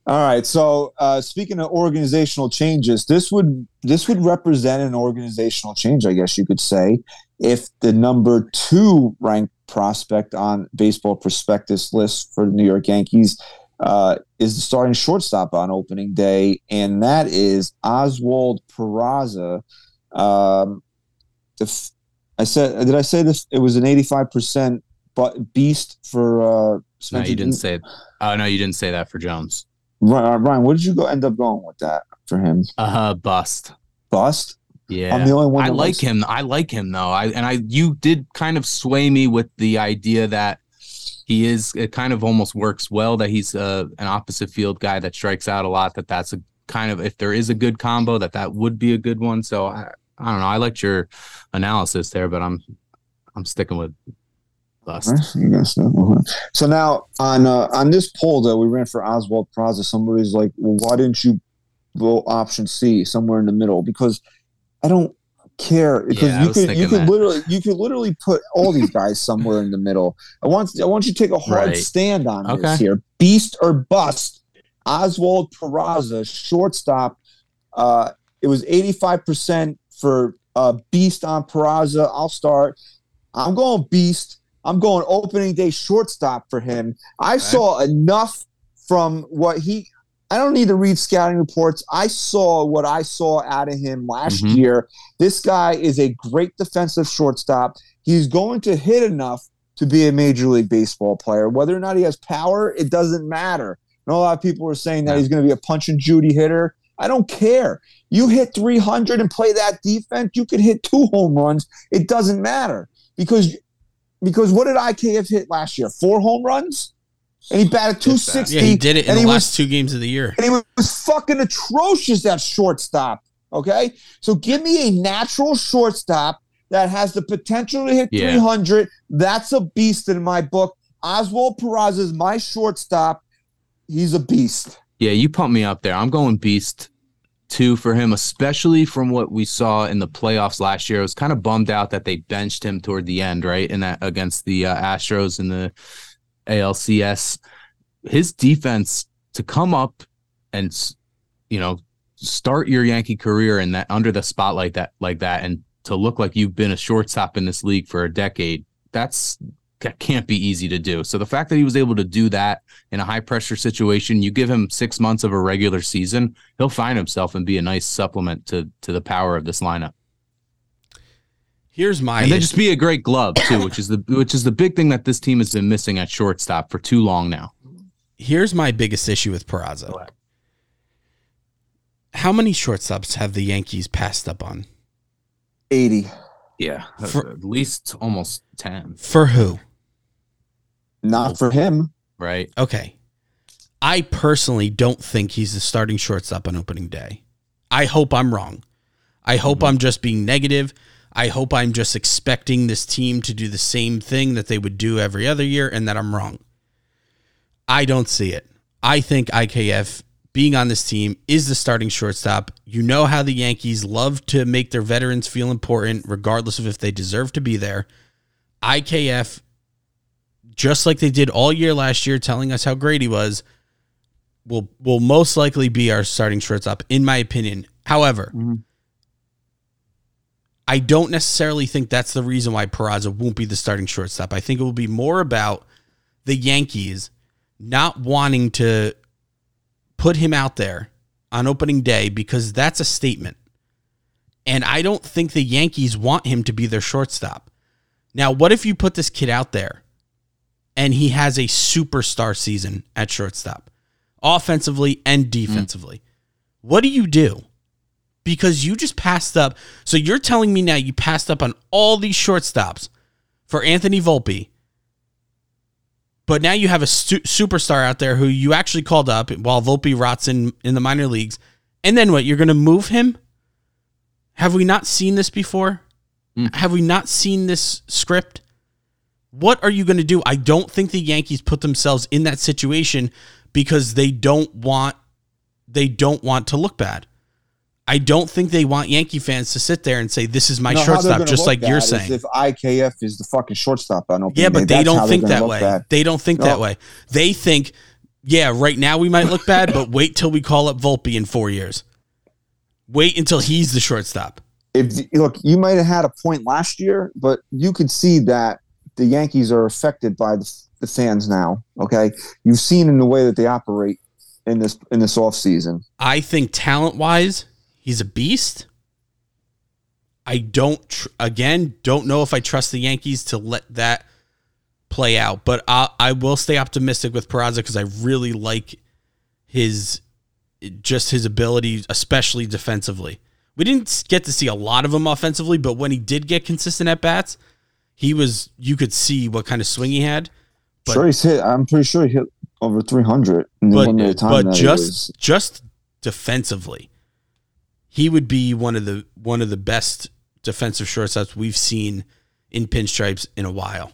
All right. So uh, speaking of organizational changes, this would this would represent an organizational change, I guess you could say, if the number two ranked prospect on baseball prospectus list for the New York Yankees uh, is the starting shortstop on opening day, and that is Oswald Peraza. Um, the, I said, did I say this? It was an eighty-five percent beast for uh, Spencer. No, you didn't say. Oh no, you didn't say that for Jones. Ryan, what did you go end up going with that for him? Uh, bust. Bust? Yeah. I'm the only one. I like likes- him. I like him though. I and I you did kind of sway me with the idea that he is. It kind of almost works well that he's uh, an opposite field guy that strikes out a lot. That that's a kind of if there is a good combo that that would be a good one. So I I don't know. I liked your analysis there, but I'm I'm sticking with. So now on uh, on this poll that we ran for Oswald Peraza, somebody's like, well, why didn't you go option C somewhere in the middle? Because I don't care. Because yeah, you could you could that. literally you could literally put all these guys somewhere in the middle. I want I want you to take a hard right. stand on okay. this here. Beast or bust. Oswald Peraza, shortstop. Uh, it was eighty-five percent for uh, beast on Peraza. I'll start. I'm going beast. I'm going opening day shortstop for him. I okay. saw enough from what he – I don't need to read scouting reports. I saw what I saw out of him last mm-hmm. year. This guy is a great defensive shortstop. He's going to hit enough to be a Major League Baseball player. Whether or not he has power, it doesn't matter. And a lot of people are saying that yeah. he's going to be a Punch and Judy hitter. I don't care. You hit three hundred and play that defense, you could hit two home runs. It doesn't matter because – Because what did I K F hit last year? Four home runs? And he batted two sixty. Yeah, he did it in the last was, two games of the year. And he was fucking atrocious, that shortstop. Okay? So give me a natural shortstop that has the potential to hit yeah. three hundred. That's a beast in my book. Oswald Peraza is my shortstop. He's a beast. Yeah, you pumped me up there. I'm going beast two for him, especially from what we saw in the playoffs last year. I was kind of bummed out that they benched him toward the end, right? And that against the uh, Astros in the A L C S, his defense to come up and, you know, start your Yankee career in that under the spotlight that like that, and to look like you've been a shortstop in this league for a decade, that's that can't be easy to do. So the fact that he was able to do that in a high pressure situation, you give him six months of a regular season, he'll find himself and be a nice supplement to to the power of this lineup. Here's my, and then just be a great glove too, which is the which is the big thing that this team has been missing at shortstop for too long now. Here's my biggest issue with Peraza. How many shortstops have the Yankees passed up on? eighty. Yeah, for, at least almost ten. For who? Not for him. Right. Okay. I personally don't think he's the starting shortstop on opening day. I hope I'm wrong. I hope mm-hmm. I'm just being negative. I hope I'm just expecting this team to do the same thing that they would do every other year and that I'm wrong. I don't see it. I think I K F being on this team is the starting shortstop. You know how the Yankees love to make their veterans feel important, regardless of if they deserve to be there. I K F, just like they did all year last year, telling us how great he was, will will most likely be our starting shortstop, in my opinion. However, mm-hmm. I don't necessarily think that's the reason why Peraza won't be the starting shortstop. I think it will be more about the Yankees not wanting to put him out there on opening day because that's a statement. And I don't think the Yankees want him to be their shortstop. Now, what if you put this kid out there and he has a superstar season at shortstop, offensively and defensively? Mm. What do you do? Because you just passed up. So you're telling me now you passed up on all these shortstops for Anthony Volpe. But now you have a stu- superstar out there who you actually called up while Volpe rots in, in the minor leagues. And then what? You're going to move him? Have we not seen this before? Mm. Have we not seen this script? What are you going to do? I don't think the Yankees put themselves in that situation because they don't want they don't want to look bad. I don't think they want Yankee fans to sit there and say, this is my no, shortstop, just like you're saying. If I K F is the fucking shortstop, I don't think Yeah, but they, they don't think that way. Bad. They don't think no. that way. They think yeah, right now we might look bad, but wait till we call up Volpe in four years. Wait until he's the shortstop. If look, you might have had a point last year, but you could see that the Yankees are affected by the, the fans now. Okay, you've seen in the way that they operate in this in this offseason. I think talent wise, he's a beast. I don't tr- again don't know if I trust the Yankees to let that play out, but I I will stay optimistic with Peraza because I really like his just his ability, especially defensively. We didn't get to see a lot of him offensively, but when he did get consistent at bats, he was, you could see what kind of swing he had. But, sure, he's hit. I'm pretty sure he hit over three hundred. In but the time but just just defensively, he would be one of the one of the best defensive shortstops we've seen in pinstripes in a while.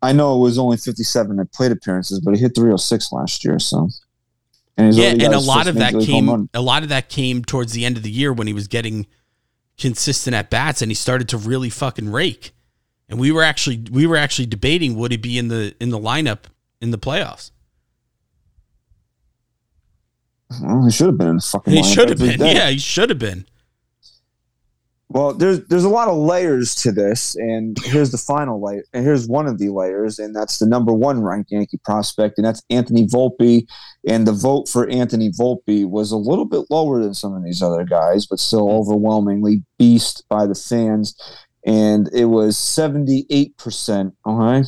I know it was only fifty-seven at plate appearances, but he hit three oh six last year, so. And yeah, and a lot of that came a lot of that came towards the end of the year when he was getting consistent at bats and he started to really fucking rake. And we were actually we were actually debating would he be in the in the lineup in the playoffs. Well, he should have been in the fucking lineup. He should have been. Yeah, he should have been. Well, there's there's a lot of layers to this, and here's the final layer, and here's one of the layers, and that's the number one ranked Yankee prospect, and that's Anthony Volpe. And the vote for Anthony Volpe was a little bit lower than some of these other guys, but still overwhelmingly beast by the fans, and it was seventy-eight percent. All right.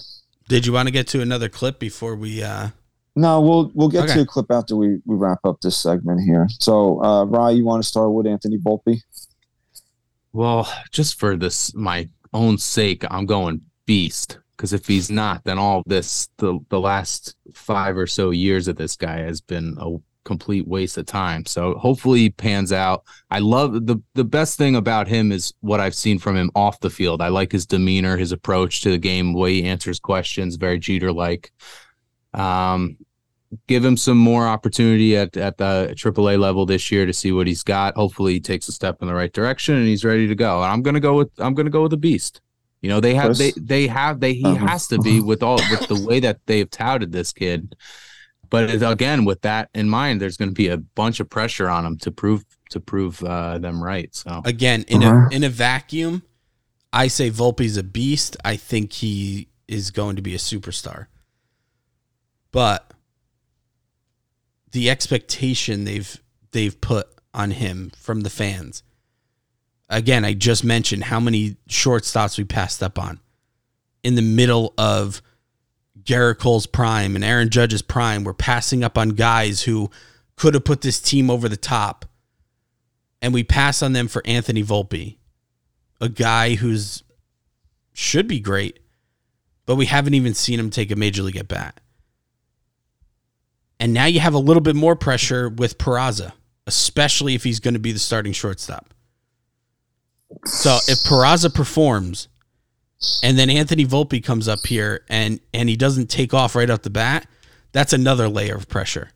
Did you want to get to another clip before we? Uh... No, we'll we'll get okay. to a clip after we, we wrap up this segment here. So, uh, Rye, you want to start with Anthony Volpe? Well, just for this, my own sake, I'm going beast. Because if he's not, then all this, the, the last five or so years of this guy has been a complete waste of time. So hopefully he pans out. I love the, the best thing about him is what I've seen from him off the field. I like his demeanor, his approach to the game, the way he answers questions, very Jeter-like. Um, give him some more opportunity at, at the triple A level this year to see what he's got. Hopefully he takes a step in the right direction and he's ready to go. And I'm going to go with, I'm going to go with the beast. You know, they have, they, they have, they, he um, has to be with all, with the way that they've touted this kid. But again, with that in mind, there's going to be a bunch of pressure on him to prove, to prove uh, them right. So again, in uh-huh. a, in a vacuum, I say Volpe's a beast. I think he is going to be a superstar, but the expectation they've they've put on him from the fans. Again, I just mentioned how many shortstops we passed up on in the middle of Gerrit Cole's prime and Aaron Judge's prime. We're passing up on guys who could have put this team over the top, and we pass on them for Anthony Volpe, a guy who's should be great, but we haven't even seen him take a major league at bat. And now you have a little bit more pressure with Peraza, especially if he's going to be the starting shortstop. So if Peraza performs and then Anthony Volpe comes up here and, and he doesn't take off right off the bat, that's another layer of pressure.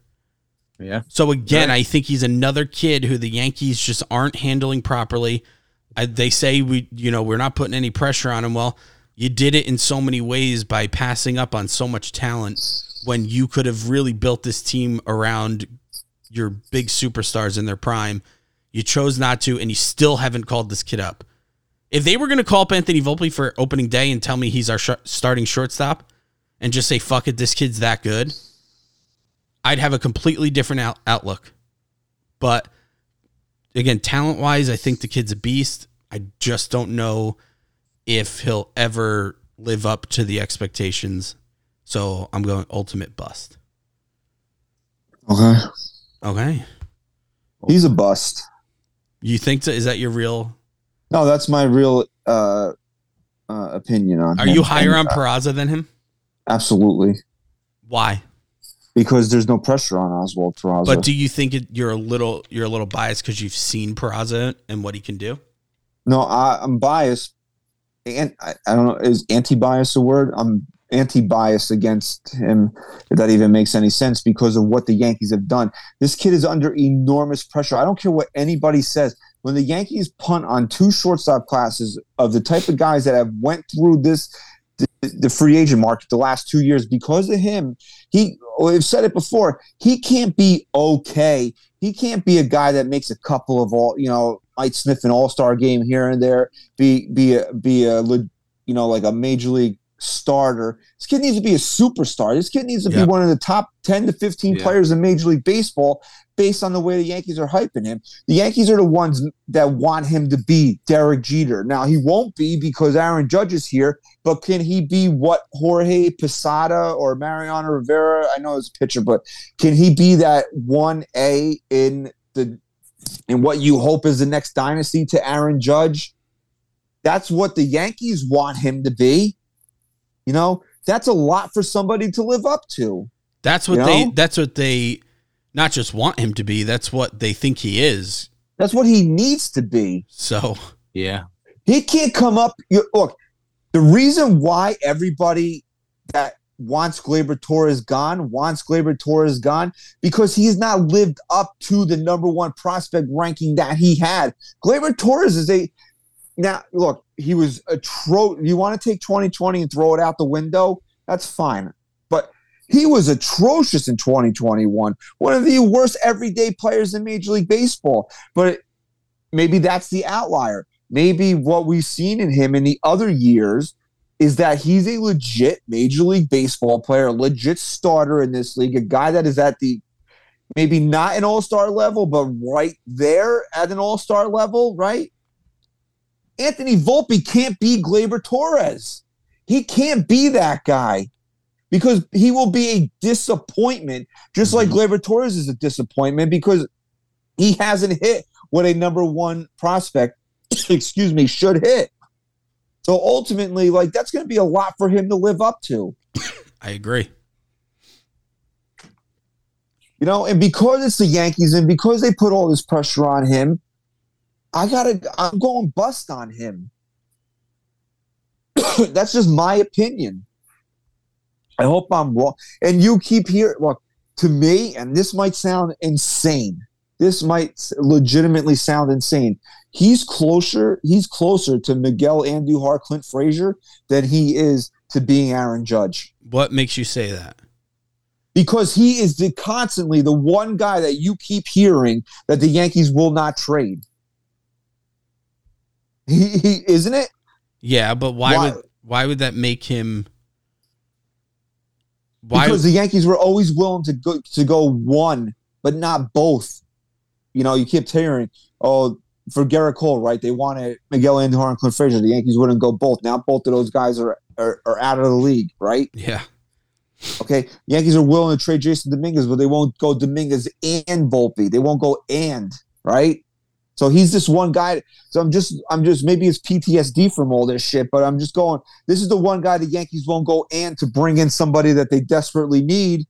Yeah. So again, right. I think he's another kid who the Yankees just aren't handling properly. I, they say, we, you know, we're not putting any pressure on him. Well, you did it in so many ways by passing up on so much talent when you could have really built this team around your big superstars in their prime. You chose not to, and you still haven't called this kid up. If they were going to call up Anthony Volpe for opening day and tell me he's our sh- starting shortstop and just say, fuck it, this kid's that good, I'd have a completely different out- outlook. But, again, talent-wise, I think the kid's a beast. I just don't know if he'll ever live up to the expectations. So I'm going ultimate bust. Okay. Okay. He's a bust. You think so? Is that your real? No, that's my real uh, uh, opinion on Are him. Are you higher and, on Peraza uh, than him? Absolutely. Why? Because there's no pressure on Oswald Peraza. But do you think it, you're a little you're a little biased because you've seen Peraza and what he can do? No, I, I'm biased, and I, I don't know. Is anti-bias a word? I'm anti-bias against him, if that even makes any sense, because of what the Yankees have done. This kid is under enormous pressure. I don't care what anybody says. When the Yankees punt on two shortstop classes of the type of guys that have went through this the, the free agent market the last two years because of him. He, we've said it before, he can't be okay. He can't be a guy that makes a couple of all, you know, might sniff an all-star game here and there, be be a, be a, you know, like a major league starter. This kid needs to be a superstar. This kid needs to yeah. be one of the top ten to fifteen yeah. players in Major League Baseball based on the way the Yankees are hyping him. The Yankees are the ones that want him to be Derek Jeter. Now, he won't be because Aaron Judge is here, but can he be what Jorge Posada or Mariano Rivera? I know it's a pitcher, but can he be that one A in the in what you hope is the next dynasty to Aaron Judge? That's what the Yankees want him to be. You know, that's a lot for somebody to live up to. That's what you know? they, that's what they not just want him to be, that's what they think he is. That's what he needs to be. So, yeah. He can't come up. Look, the reason why everybody that wants Gleyber Torres gone, wants Gleyber Torres gone, because he's not lived up to the number one prospect ranking that he had. Gleyber Torres is a, now, look, he was atrocious. You want to take twenty twenty and throw it out the window? That's fine. But he was atrocious in twenty twenty-one. One of the worst everyday players in Major League Baseball. But maybe that's the outlier. Maybe what we've seen in him in the other years is that he's a legit Major League Baseball player, a legit starter in this league, a guy that is at the maybe not an all-star level, but right there at an all-star level, right? Anthony Volpe can't be Gleyber Torres. He can't be that guy because he will be a disappointment, just like Gleyber Torres is a disappointment because he hasn't hit what a number one prospect, excuse me, should hit. So ultimately, like, that's going to be a lot for him to live up to. I agree. You know, and because it's the Yankees and because they put all this pressure on him, I gotta. I'm going bust on him. That's just my opinion. I hope I'm wrong. And you keep hearing, look, to me, and this might sound insane. This might legitimately sound insane. He's closer. He's closer to Miguel Andujar, Clint Frazier, than he is to being Aaron Judge. What makes you say that? Because he is the constantly the one guy that you keep hearing that the Yankees will not trade. He, he isn't it? Yeah, but why, why would why would that make him? Why? Because the Yankees were always willing to go to go one, but not both. You know, you kept hearing, oh, for Gerrit Cole, right? They wanted Miguel Andujar and Clint Frazier. The Yankees wouldn't go both. Now both of those guys are are, are out of the league, right? Yeah. Okay. Yankees are willing to trade Jasson Domínguez, but they won't go Domínguez and Volpe. They won't go and right. So he's this one guy. So I'm just, I'm just, maybe it's P T S D from all this shit, but I'm just going, this is the one guy the Yankees won't go and to bring in somebody that they desperately need.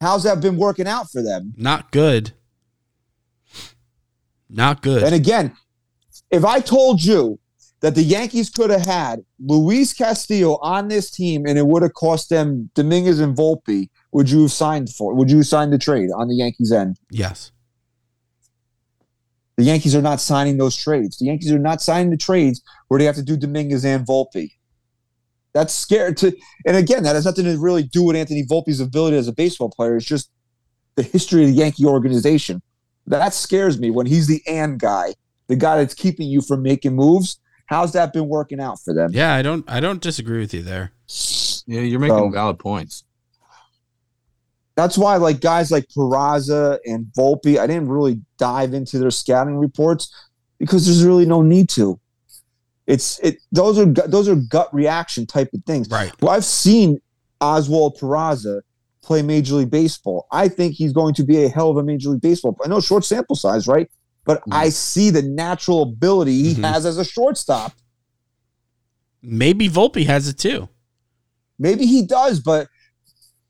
How's that been working out for them? Not good. Not good. And again, if I told you that the Yankees could have had Luis Castillo on this team and it would have cost them Domínguez and Volpe, would you have signed for it? Would you have signed the trade on the Yankees end? Yes. The Yankees are not signing those trades. The Yankees are not signing the trades where they have to do Domínguez and Volpe. That's scary. To, and again, that has nothing to really do with Anthony Volpe's ability as a baseball player. It's just the history of the Yankee organization. That scares me when he's the and guy, the guy that's keeping you from making moves. How's that been working out for them? Yeah, I don't I don't disagree with you there. Yeah, you're making so, valid points. That's why, like, guys like Peraza and Volpe, I didn't really dive into their scouting reports because there's really no need to. It's it those are those are gut reaction type of things. Right. Well, I've seen Oswald Peraza play Major League Baseball. I think he's going to be a hell of a Major League Baseball. I know short sample size, right? But mm-hmm. I see the natural ability he mm-hmm. has as a shortstop. Maybe Volpe has it too. Maybe he does, but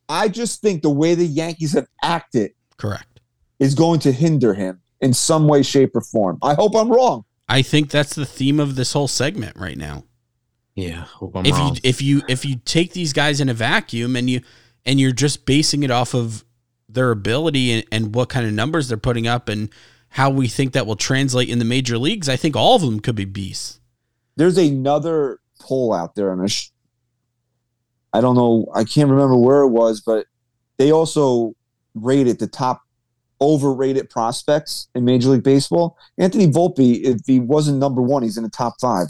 I just think the way the Yankees have acted correct is going to hinder him in some way, shape, or form. I hope I'm wrong. I think that's the theme of this whole segment right now. Yeah, hope I'm if wrong. You, if you if you take these guys in a vacuum and you and you're just basing it off of their ability and, and what kind of numbers they're putting up and how we think that will translate in the major leagues, I think all of them could be beasts. There's another poll out there, and I I don't know, I can't remember where it was, but they also rated the top overrated prospects in Major League Baseball. Anthony Volpe, if he wasn't number one, he's in the top five.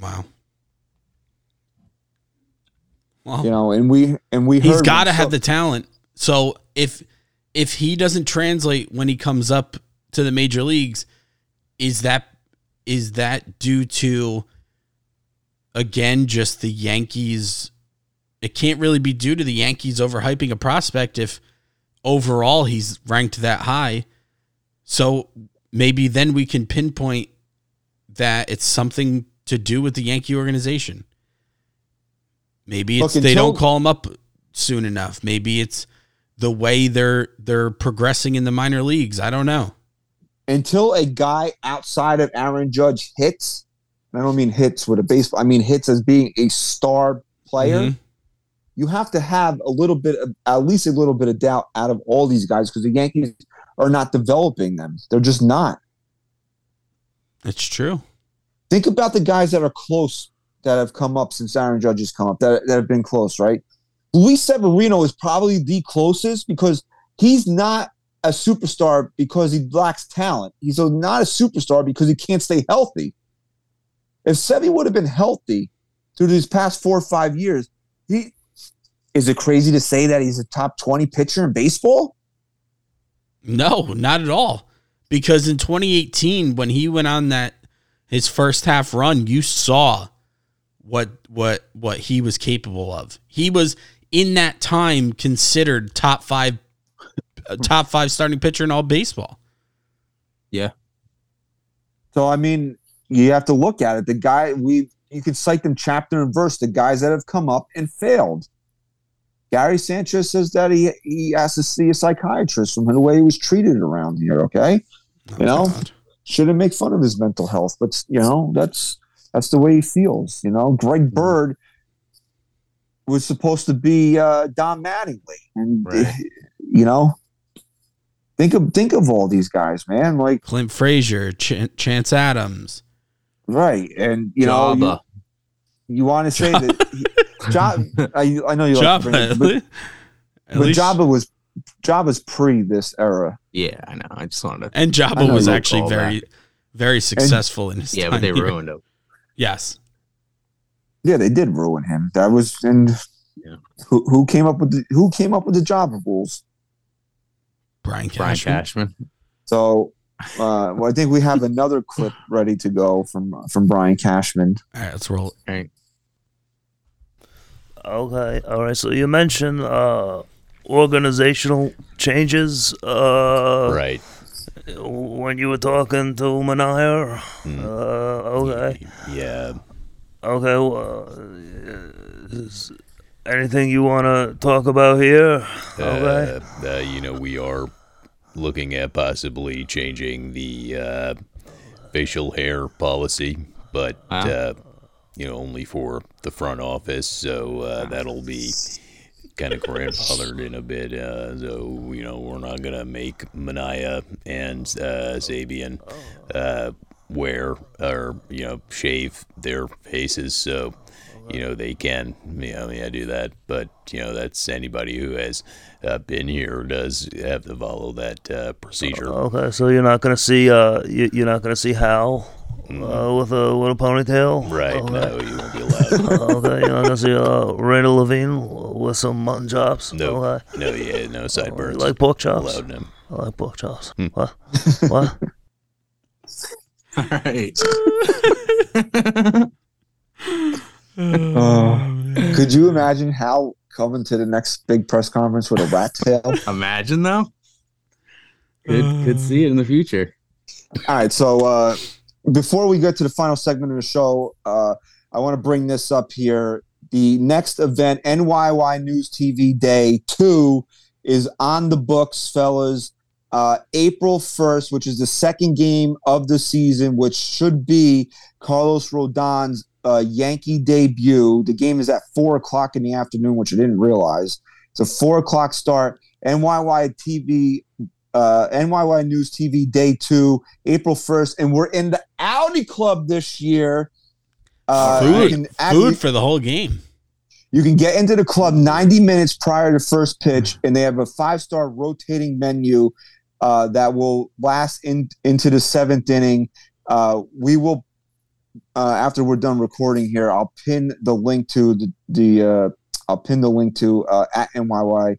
Wow. Well, you know, and we and we he's got to have the talent. So if if he doesn't translate when he comes up to the major leagues, is that is that due to, again, just the Yankees? It can't really be due to the Yankees overhyping a prospect if overall he's ranked that high. So maybe then we can pinpoint that it's something to do with the Yankee organization. Maybe it's Look, they don't call him up soon enough. Maybe it's the way they're they're progressing in the minor leagues. I don't know. Until a guy outside of Aaron Judge hits, and I don't mean hits with a baseball, I mean hits as being a star player, mm-hmm. you have to have a little bit of, at least a little bit of doubt out of all these guys, because the Yankees are not developing them. They're just not. That's true. Think about the guys that are close, that have come up since Aaron Judge has come up, that, that have been close, right? Luis Severino is probably the closest, because he's not a superstar because he lacks talent. He's a, not a superstar because he can't stay healthy. If Sevy would have been healthy through these past four or five years, he, is it crazy to say that he's a top twenty pitcher in baseball? No, not at all. Because in twenty eighteen, when he went on that, his first half run, you saw what what what he was capable of. He was in that time considered top five uh, top five starting pitcher in all baseball. Yeah. So I mean, you have to look at it. The guy we you could cite them chapter and verse, the guys that have come up and failed. Gary Sanchez says that he he has to see a psychiatrist from the way he was treated around here, okay? Oh, you know? God. Shouldn't make fun of his mental health, but you know, that's That's the way he feels, you know. Greg Bird was supposed to be uh, Don Mattingly, and right. you know, think of think of all these guys, man. Like Clint Frazier, Ch- Chance Adams, right? And you know, you, you want to say Jabba. that he, Jabba, I, I know you like to bring it, but, but least... Jabba was Jabba's pre this era. Yeah, I know. I just wanted to, and Jabba was actually very, that. very successful and, in his yeah, time but they here. ruined him. Yes. Yeah, they did ruin him. That was and yeah. who who came up with the who came up with the job rules? Brian Cashman. Brian Cashman. So, uh, well, I think we have another clip ready to go from from Brian Cashman. All right, let's roll it. All right. Okay. All right. So you mentioned uh, organizational changes. Uh, right. When you were talking to Minaya, mm. uh, okay, yeah, okay. Well, is anything you want to talk about here? Uh, okay, uh, you know, we are looking at possibly changing the uh, facial hair policy, but wow. uh, you know, only for the front office. So uh, that'll be kind of grandfathered in a bit, uh, so you know we're not gonna make Minaya and uh, Sabean uh, wear or you know shave their faces, so you know they can you know yeah do that. But you know that's anybody who has uh, been here does have to follow that uh, procedure. Okay, so you're not gonna see uh you, you're not gonna see Hal. Uh, with a with a ponytail, right? Okay. No, you won't be allowed. Okay, you're not gonna see uh, Randall Levine with some mutton chops. No, okay. no, yeah, no sideburns. Uh, like pork chops. Allowed him. I like pork chops. Hmm. What? What? All right. uh, could you imagine Hal coming to the next big press conference with a rat tail? Imagine though. Could uh, could see it in the future. All right, so. Uh, Before we get to the final segment of the show, uh, I want to bring this up here. The next event, N Y Y News T V Day two, is on the books, fellas. Uh, April first, which is the second game of the season, which should be Carlos Rodon's uh, Yankee debut. The game is at four o'clock in the afternoon, which I didn't realize. It's a four o'clock start. N Y Y T V Uh, N Y Y News T V Day two, April first, and we're in the Audi Club this year. Uh, food, can, food for the whole game. You can get into the club ninety minutes prior to first pitch, and they have a five-star rotating menu uh, that will last in, into the seventh inning. Uh, we will, uh, after we're done recording here, I'll pin the link to the, the uh, I'll pin the link to uh, at N Y Y.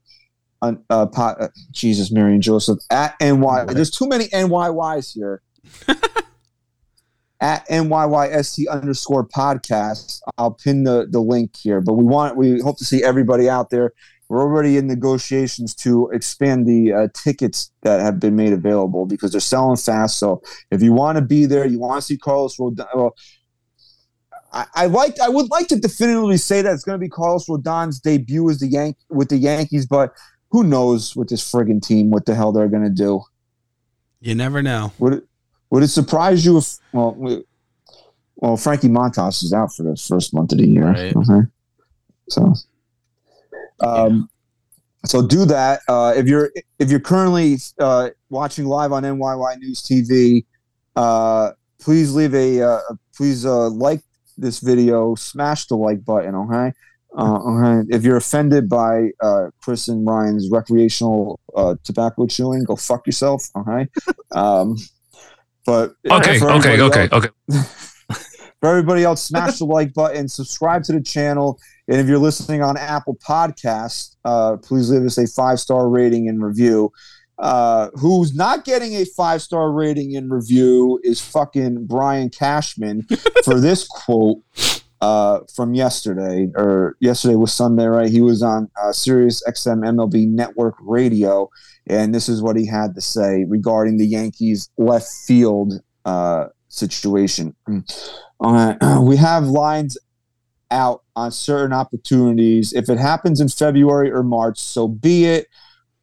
On, uh, pot, uh, Jesus, Mary and Joseph at N Y. There's too many N Y Ys here. At N Y Y S T underscore podcast. I'll pin the, the link here, but we want we hope to see everybody out there. We're already in negotiations to expand the uh, tickets that have been made available because they're selling fast. So if you want to be there, you want to see Carlos Rodon. Well, I, I like I would like to definitively say that it's going to be Carlos Rodon's debut as the Yan- with the Yankees, but who knows with this friggin' team what the hell they're going to do? You never know. Would it, Would it surprise you if well, we, well, Frankie Montas is out for the first month of the year, right. uh-huh. so, um, yeah. so do that. Uh, if you're if you're currently uh, watching live on N Y Y News T V, uh, please leave a uh, please uh, like this video, smash the like button, okay? Uh, okay. If you're offended by uh, Chris and Ryan's recreational uh, tobacco chewing, go fuck yourself, okay? Um, But okay, okay, okay, else, okay. For everybody else, smash the like button, subscribe to the channel, and if you're listening on Apple Podcasts, uh, please leave us a five-star rating and review. Uh, who's not getting a five-star rating and review is fucking Brian Cashman for this quote uh, from yesterday, or yesterday was Sunday, right? He was on uh, Sirius X M M L B Network Radio. And this is what he had to say regarding the Yankees' left field uh, situation. Uh, we have lines out on certain opportunities. If it happens in February or March, so be it,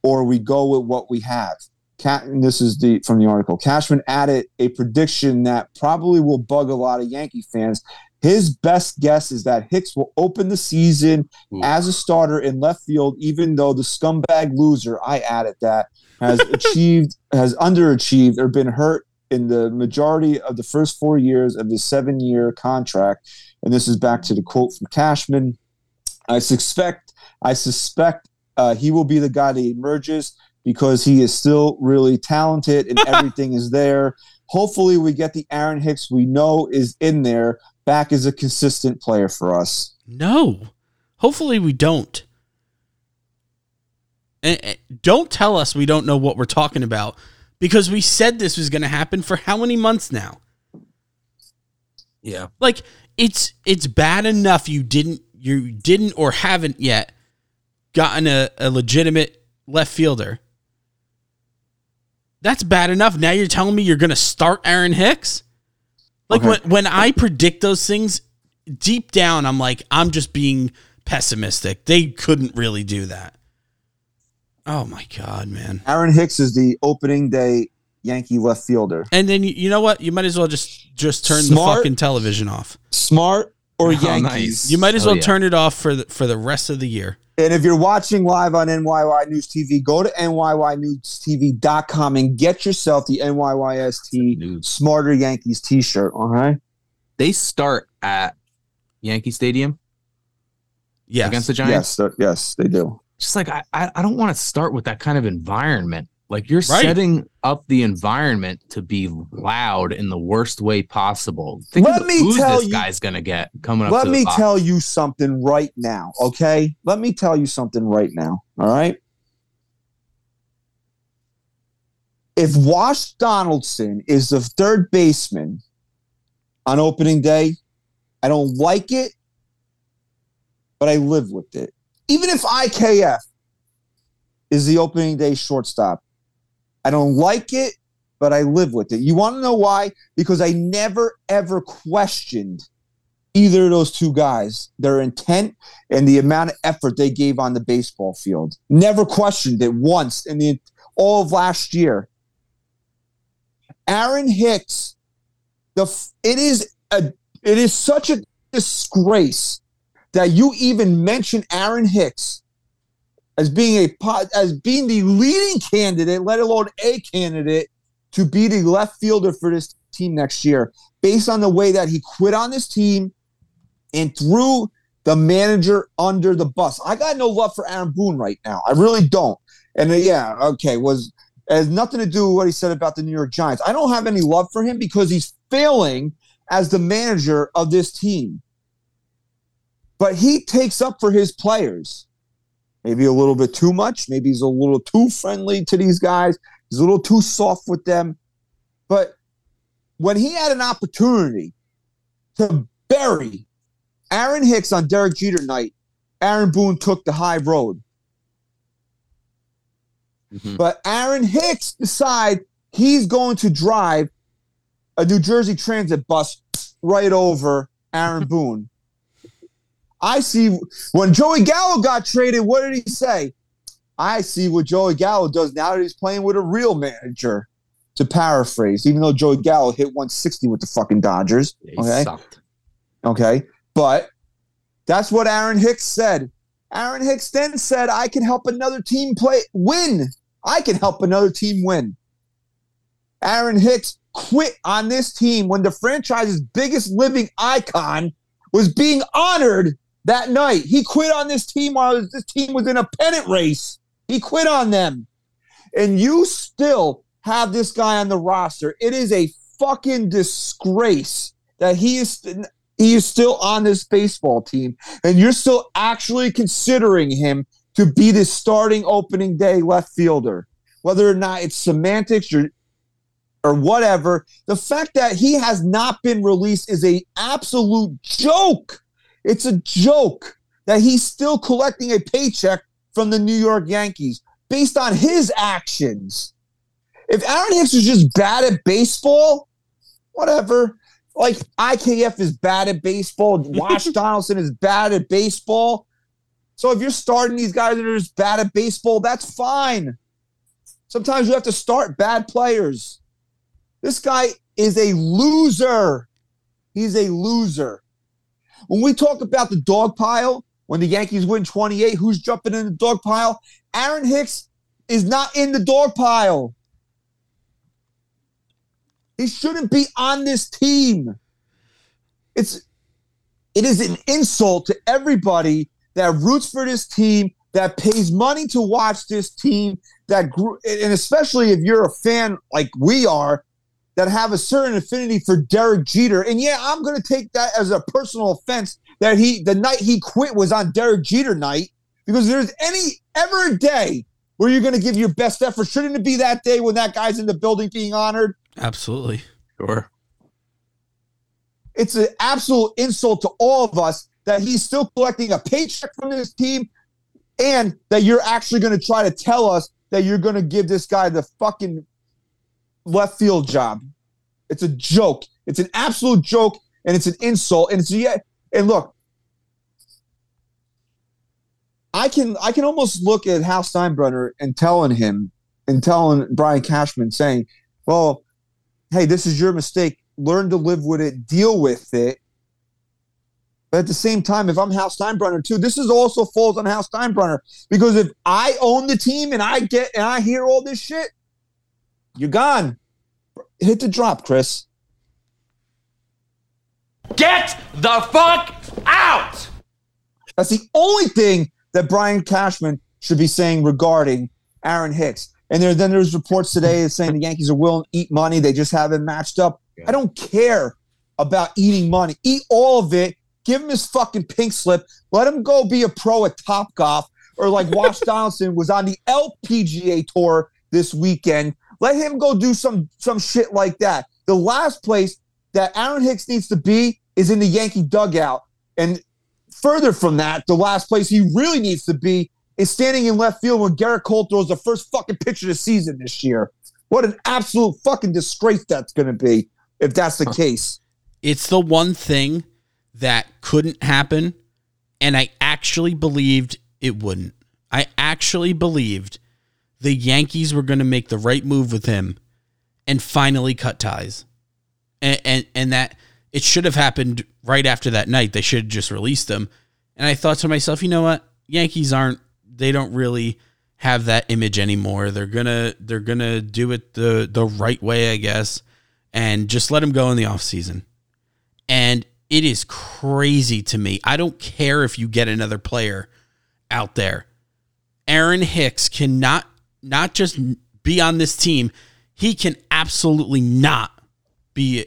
or we go with what we have. Cat, and this is the from the article. Cashman added a prediction that probably will bug a lot of Yankee fans. His best guess is that Hicks will open the season as a starter in left field, even though the scumbag loser, I added that, has achieved, has underachieved or been hurt in the majority of the first four years of his seven-year contract. And this is back to the quote from Cashman. I suspect, I suspect uh, he will be the guy that emerges because he is still really talented and everything is there. Hopefully we get the Aaron Hicks we know is in there. Back is a consistent player for us. No. Hopefully we don't. And don't tell us we don't know what we're talking about because we said this was going to happen for how many months now? Yeah. Like it's it's bad enough you didn't you didn't or haven't yet gotten a, a legitimate left fielder. That's bad enough. Now you're telling me you're going to start Aaron Hicks? Like okay. when, when I predict those things, deep down, I'm like, I'm just being pessimistic. They couldn't really do that. Oh, my God, man. Aaron Hicks is the opening day Yankee left fielder. And then you, you know what? You might as well just, just turn Smart, the fucking television off. Smart or Yankees. Oh, nice. You might as oh, well yeah. turn it off for the, for the rest of the year. And if you're watching live on N Y Y News T V, go to N Y Y News T V dot com and get yourself the N Y Y S T News. Smarter Yankees t-shirt, all right? They start at Yankee Stadium? Yes. Against the Giants? Yes, yes they do. Just like, I, I don't want to start with that kind of environment. Like, you're right. setting up the environment to be loud in the worst way possible. Think let of the me tell this you, guy's gonna get coming up. Let to me the tell you something right now, okay? Let me tell you something right now, all right? If Josh Donaldson is the third baseman on opening day, I don't like it, but I live with it. Even if I K F is the opening day shortstop, I don't like it, but I live with it. You want to know why? Because I never, ever questioned either of those two guys, their intent and the amount of effort they gave on the baseball field. Never questioned it once in the all of last year. Aaron Hicks, the it is a it is such a disgrace that you even mention Aaron Hicks as being a as being the leading candidate, let alone a candidate, to be the left fielder for this team next year, based on the way that he quit on this team and threw the manager under the bus. I got no love for Aaron Boone right now. I really don't. And uh, yeah, okay, was it has nothing to do with what he said about the New York Giants. I don't have any love for him because he's failing as the manager of this team. But he takes up for his players. Maybe a little bit too much. Maybe he's a little too friendly to these guys. He's a little too soft with them. But when he had an opportunity to bury Aaron Hicks on Derek Jeter night, Aaron Boone took the high road. Mm-hmm. But Aaron Hicks decided he's going to drive a New Jersey Transit bus right over Aaron Boone. I see when Joey Gallo got traded, what did he say? I see what Joey Gallo does now that he's playing with a real manager, to paraphrase, even though Joey Gallo hit one sixty with the fucking Dodgers. Yeah, he okay? sucked. Okay. But that's what Aaron Hicks said. Aaron Hicks then said, I can help another team play win. I can help another team win. Aaron Hicks quit on this team when the franchise's biggest living icon was being honored that night. He quit on this team while this team was in a pennant race. He quit on them. And you still have this guy on the roster. It is a fucking disgrace that he is st- he is still on this baseball team, and you're still actually considering him to be the starting opening day left fielder. Whether or not it's semantics or or whatever, the fact that he has not been released is a absolute joke. It's a joke that he's still collecting a paycheck from the New York Yankees based on his actions. If Aaron Hicks was just bad at baseball, whatever. Like, I K F is bad at baseball. Josh Donaldson is bad at baseball. So if you're starting these guys that are just bad at baseball, that's fine. Sometimes you have to start bad players. This guy is a loser. He's a loser. When we talk about the dog pile, when the Yankees win twenty-eight, who's jumping in the dog pile? Aaron Hicks is not in the dog pile. He shouldn't be on this team. It's, it is an insult to everybody that roots for this team, that pays money to watch this team, that grew, and especially if you're a fan like we are, that have a certain affinity for Derek Jeter. And yeah, I'm going to take that as a personal offense that he the night he quit was on Derek Jeter night, because there's any ever a day where you're going to give your best effort. Shouldn't it be that day when that guy's in the building being honored? Absolutely. Sure. It's an absolute insult to all of us that he's still collecting a paycheck from this team and that you're actually going to try to tell us that you're going to give this guy the fucking left field job. It's a joke. It's an absolute joke, and it's an insult. And it's yeah. And look, I can I can almost look at Hal Steinbrenner and telling him and telling Brian Cashman saying, well, hey, this is your mistake. Learn to live with it. Deal with it. But at the same time, if I'm Hal Steinbrenner too, this is also falls on Hal Steinbrenner, because if I own the team and I get and I hear all this shit, you're gone. Hit the drop, Chris. Get the fuck out! That's the only thing that Brian Cashman should be saying regarding Aaron Hicks. And there, then there's reports today saying the Yankees are willing to eat money. They just haven't matched up. Yeah. I don't care about eating money. Eat all of it. Give him his fucking pink slip. Let him go be a pro at Topgolf, or like Josh Donaldson was on the L P G A tour this weekend. Let him go do some some shit like that. The last place that Aaron Hicks needs to be is in the Yankee dugout. And further from that, the last place he really needs to be is standing in left field when Gerrit Cole throws the first fucking pitch of the season this year. What an absolute fucking disgrace that's going to be if that's the case. It's the one thing that couldn't happen, and I actually believed it wouldn't. I actually believed the Yankees were going to make the right move with him and finally cut ties. And, and and that it should have happened right after that night. They should have just released him. And I thought to myself, you know what? Yankees aren't, they don't really have that image anymore. They're going to they're going to do it the the right way, I guess, and just let him go in the offseason. And it is crazy to me. I don't care if you get another player out there. Aaron Hicks cannot not just be on this team, he can absolutely not be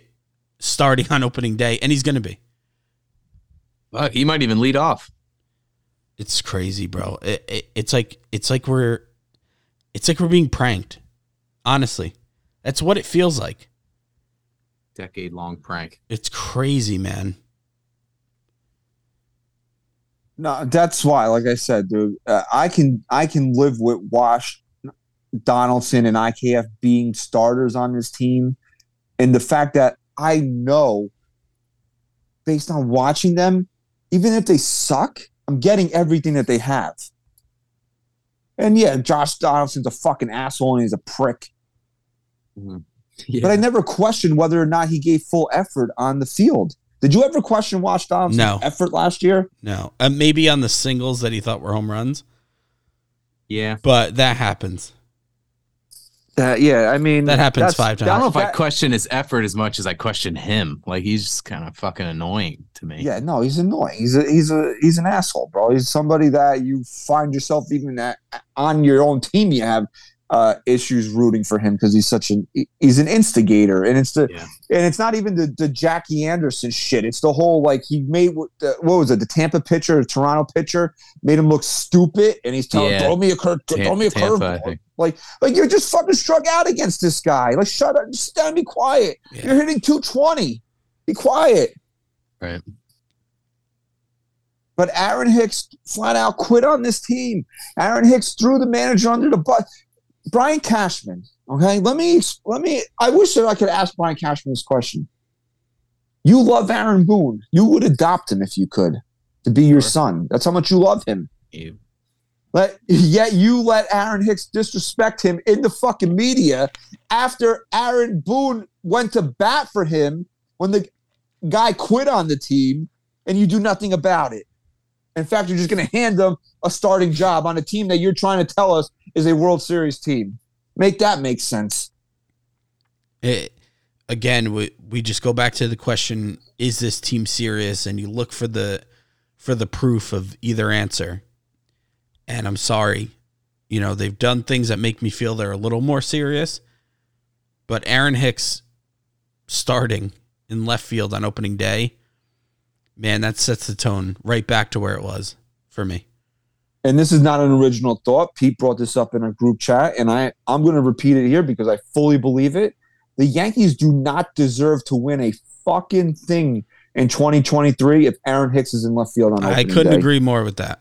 starting on opening day, and he's going to be. Uh, he might even lead off. It's crazy, bro. It, it, it's like it's like we're it's like we're being pranked. Honestly, that's what it feels like. Decade long prank. It's crazy, man. No, that's why, like I said, dude, uh, I can I can live with Wash, Donaldson, and I K F being starters on this team, and the fact that I know, based on watching them, even if they suck, I'm getting everything that they have. And yeah, Josh Donaldson's a fucking asshole and he's a prick. Mm-hmm. Yeah. But I never questioned whether or not he gave full effort on the field. Did you ever question Wash Donaldson's no. effort last year? No. Uh, maybe on the singles that he thought were home runs. Yeah. But that happens. Uh, yeah, I mean. That happens five times. I don't know if that, I question his effort as much as I question him. Like, he's just kind of fucking annoying to me. Yeah, no, he's annoying. He's a, he's a, he's an asshole, bro. He's somebody that you find yourself even at, on your own team you have. Uh, issues rooting for him because he's such an he's an instigator, and it's the yeah. and it's not even the, the Jackie Anderson shit. It's the whole like he made the, what was it the Tampa pitcher, the Toronto pitcher made him look stupid, and he's telling yeah. throw me a curve, Tam- throw me a Tampa, curve, like like you're just fucking struck out against this guy. Like shut up, just stand, be quiet. Yeah. You're hitting two twenty. Be quiet. Right. But Aaron Hicks flat out quit on this team. Aaron Hicks threw the manager under the bus. Brian Cashman, okay? Let me, let me, I wish that I could ask Brian Cashman this question. You love Aaron Boone. You would adopt him if you could to be sure. your son. That's how much you love him. Ew. But yet you let Aaron Hicks disrespect him in the fucking media after Aaron Boone went to bat for him when the guy quit on the team and you do nothing about it. In fact, you're just going to hand them a starting job on a team that you're trying to tell us is a World Series team. Make that make sense. It, again, we, we just go back to the question, is this team serious? And you look for the for the proof of either answer. And I'm sorry. You know, they've done things that make me feel they're a little more serious. But Aaron Hicks starting in left field on opening day, man, that sets the tone right back to where it was for me. And this is not an original thought. Pete brought this up in our group chat, and I, I'm going to repeat it here because I fully believe it. The Yankees do not deserve to win a fucking thing in twenty twenty-three if Aaron Hicks is in left field on opening day. I couldn't agree more with that.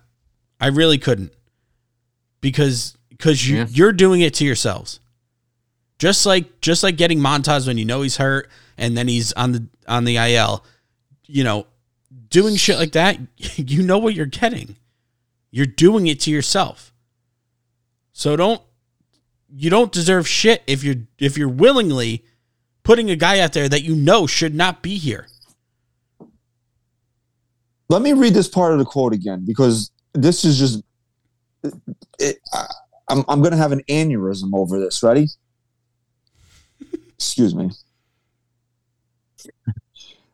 I really couldn't because because you, yeah. you're doing it to yourselves. Just like just like getting Montas when you know he's hurt and then he's on the on the I L, you know, doing shit like that, you know what you're getting. You're doing it to yourself. So don't you don't deserve shit if you're if you're willingly putting a guy out there that you know should not be here. Let me read this part of the quote again because this is just it, I, I'm I'm going to have an aneurysm over this. Ready? Excuse me.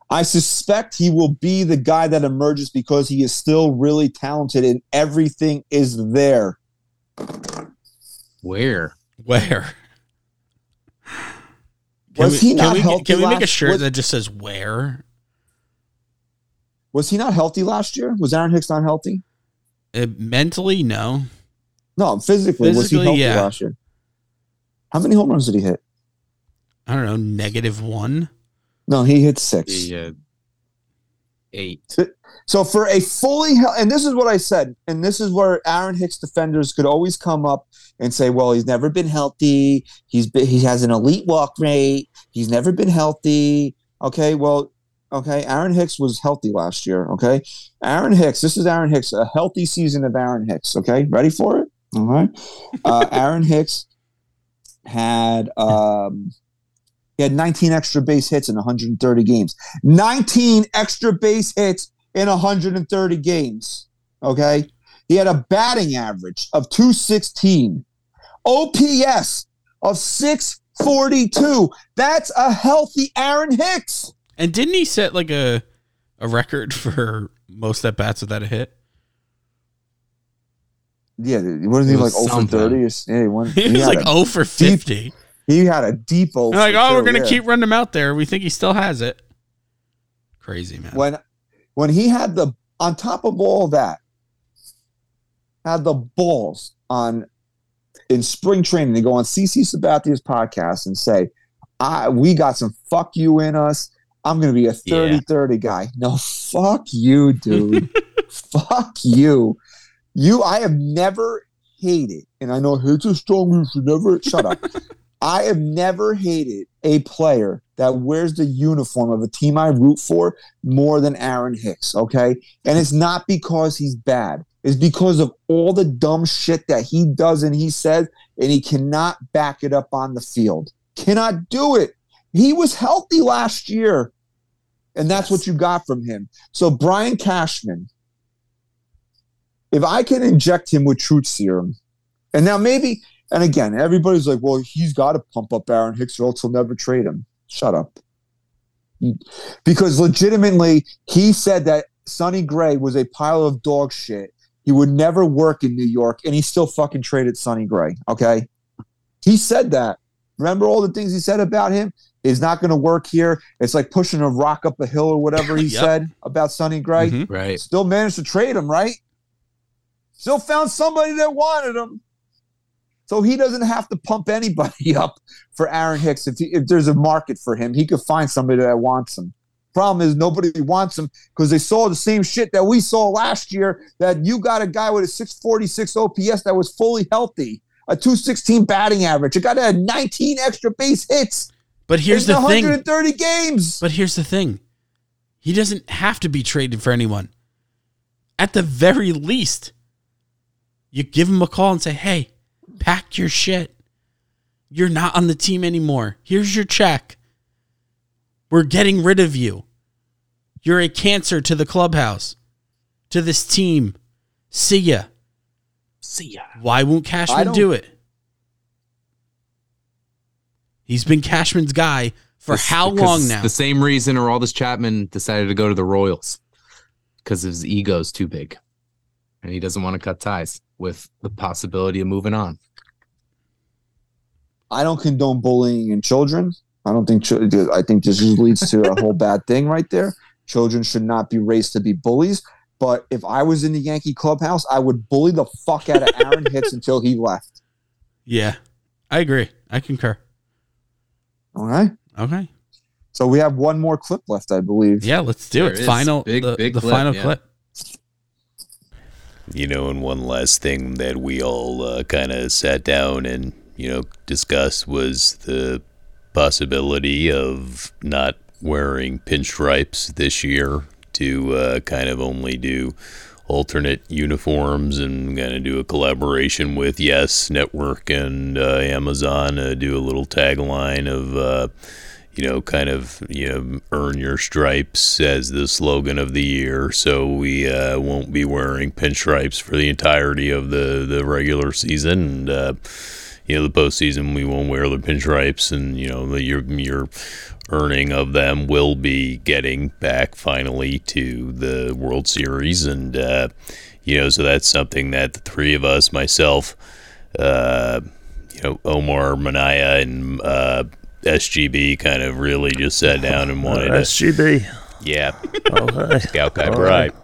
I suspect he will be the guy that emerges because he is still really talented and everything is there. Where? Where? Was he not healthy? Can we make a shirt that just says where? Was he not healthy last year? Was Aaron Hicks not healthy? Uh, mentally, no. No, physically, physically was he healthy yeah. last year? How many home runs did he hit? I don't know, negative one. No, he hit six. He, uh, eight. So for a fully healthy, and this is what I said, and this is where Aaron Hicks defenders could always come up and say, well, he's never been healthy. He's been, he has an elite walk rate. He's never been healthy. Okay, well, okay, Aaron Hicks was healthy last year, okay? Aaron Hicks, this is Aaron Hicks, a healthy season of Aaron Hicks, okay? Ready for it? All right. Uh, Aaron Hicks had... Um, He had nineteen extra base hits in one hundred thirty games. nineteen extra base hits in one hundred thirty games, okay? He had a batting average of two sixteen. O P S of six forty-two. That's a healthy Aaron Hicks. And didn't he set like a a record for most at bats without a hit? Yeah, what is he, like oh for thirty? Yeah, he, won, he, he was like oh for fifty. Deep, he had a deep oh. Like, oh, we're going to keep running him out there. We think he still has it. Crazy, man. When when he had the, on top of all that, had the balls on in spring training to go on C C Sabathia's podcast and say, I we got some fuck you in us. I'm going to be a thirty thirty yeah. guy. No, fuck you, dude. Fuck you. You, I have never hated, and I know it's a strong move to never, shut up. I have never hated a player that wears the uniform of a team I root for more than Aaron Hicks, okay? And it's not because he's bad. It's because of all the dumb shit that he does and he says, and he cannot back it up on the field. Cannot do it. He was healthy last year, and that's what you got from him. So Brian Cashman, if I can inject him with truth serum, and now maybe, and again, everybody's like, well, he's got to pump up Aaron Hicks or else he'll never trade him. Shut up. Because legitimately, he said that Sonny Gray was a pile of dog shit. He would never work in New York, and he still fucking traded Sonny Gray, okay? He said that. Remember all the things he said about him? It's not going to work here. It's like pushing a rock up a hill or whatever he yep. said about Sonny Gray. Mm-hmm. Right. Still managed to trade him, right? Still found somebody that wanted him. So he doesn't have to pump anybody up for Aaron Hicks. If, he, if there's a market for him, he could find somebody that wants him. Problem is nobody wants him because they saw the same shit that we saw last year, that you got a guy with a six forty-six O P S that was fully healthy, a two sixteen batting average. A guy that had nineteen extra base hits. But here's the thing. one hundred thirty games. But here's the thing. He doesn't have to be traded for anyone. At the very least, you give him a call and say, hey, pack your shit. You're not on the team anymore. Here's your check. We're getting rid of you. You're a cancer to the clubhouse, to this team. See ya. See ya. Why won't Cashman do it? He's been Cashman's guy for how long now? The same reason Aroldis Chapman decided to go to the Royals, because his ego's too big, and he doesn't want to cut ties with the possibility of moving on. I don't condone bullying in children. I don't think I think this just leads to a whole bad thing right there. Children should not be raised to be bullies. But if I was in the Yankee clubhouse, I would bully the fuck out of Aaron Hicks until he left. Yeah, I agree. I concur. All right. Okay. So we have one more clip left, I believe. Yeah, let's do there it. Is. Final, big, the, big the clip, final yeah. clip. You know, and one last thing that we all uh, kind of sat down and, you know, discussed was the possibility of not wearing pinstripes this year, to uh, kind of only do alternate uniforms, and going to do a collaboration with Yes Network and uh, Amazon, uh, do a little tagline of, uh, you know, kind of, you know, earn your stripes as the slogan of the year. So we uh, won't be wearing pinstripes for the entirety of the, the regular season. And, uh, you know, the postseason, we won't wear the pinstripes, and, you know, the, your, your earning of them will be getting back finally to the World Series. And, uh, you know, so that's something that the three of us, myself, uh, you know, Omar Minaya and uh, S G B kind of really just sat down and wanted uh, S G B. To, yeah. All right. Scout guy bribe.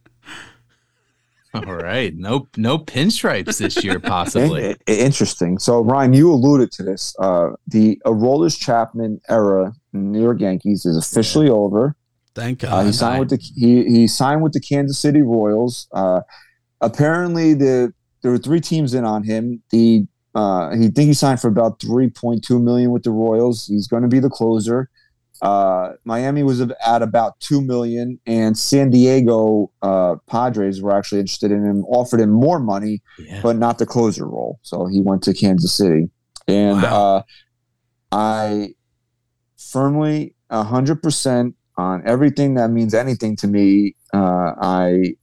All right. No no pinstripes this year, possibly. Interesting. So, Ryan, you alluded to this. Uh, the Aroldis Chapman era in New York Yankees is officially yeah. over. Thank God. Uh, he, signed with the, he, he signed with the Kansas City Royals. Uh, apparently, the there were three teams in on him. The uh, he think he signed for about three point two million dollars with the Royals. He's going to be the closer. Uh, Miami was at about two million dollars, and San Diego uh, Padres were actually interested in him, offered him more money, yeah. but not the closer role. So he went to Kansas City. And wow. uh, I firmly, one hundred percent on everything that means anything to me, uh, I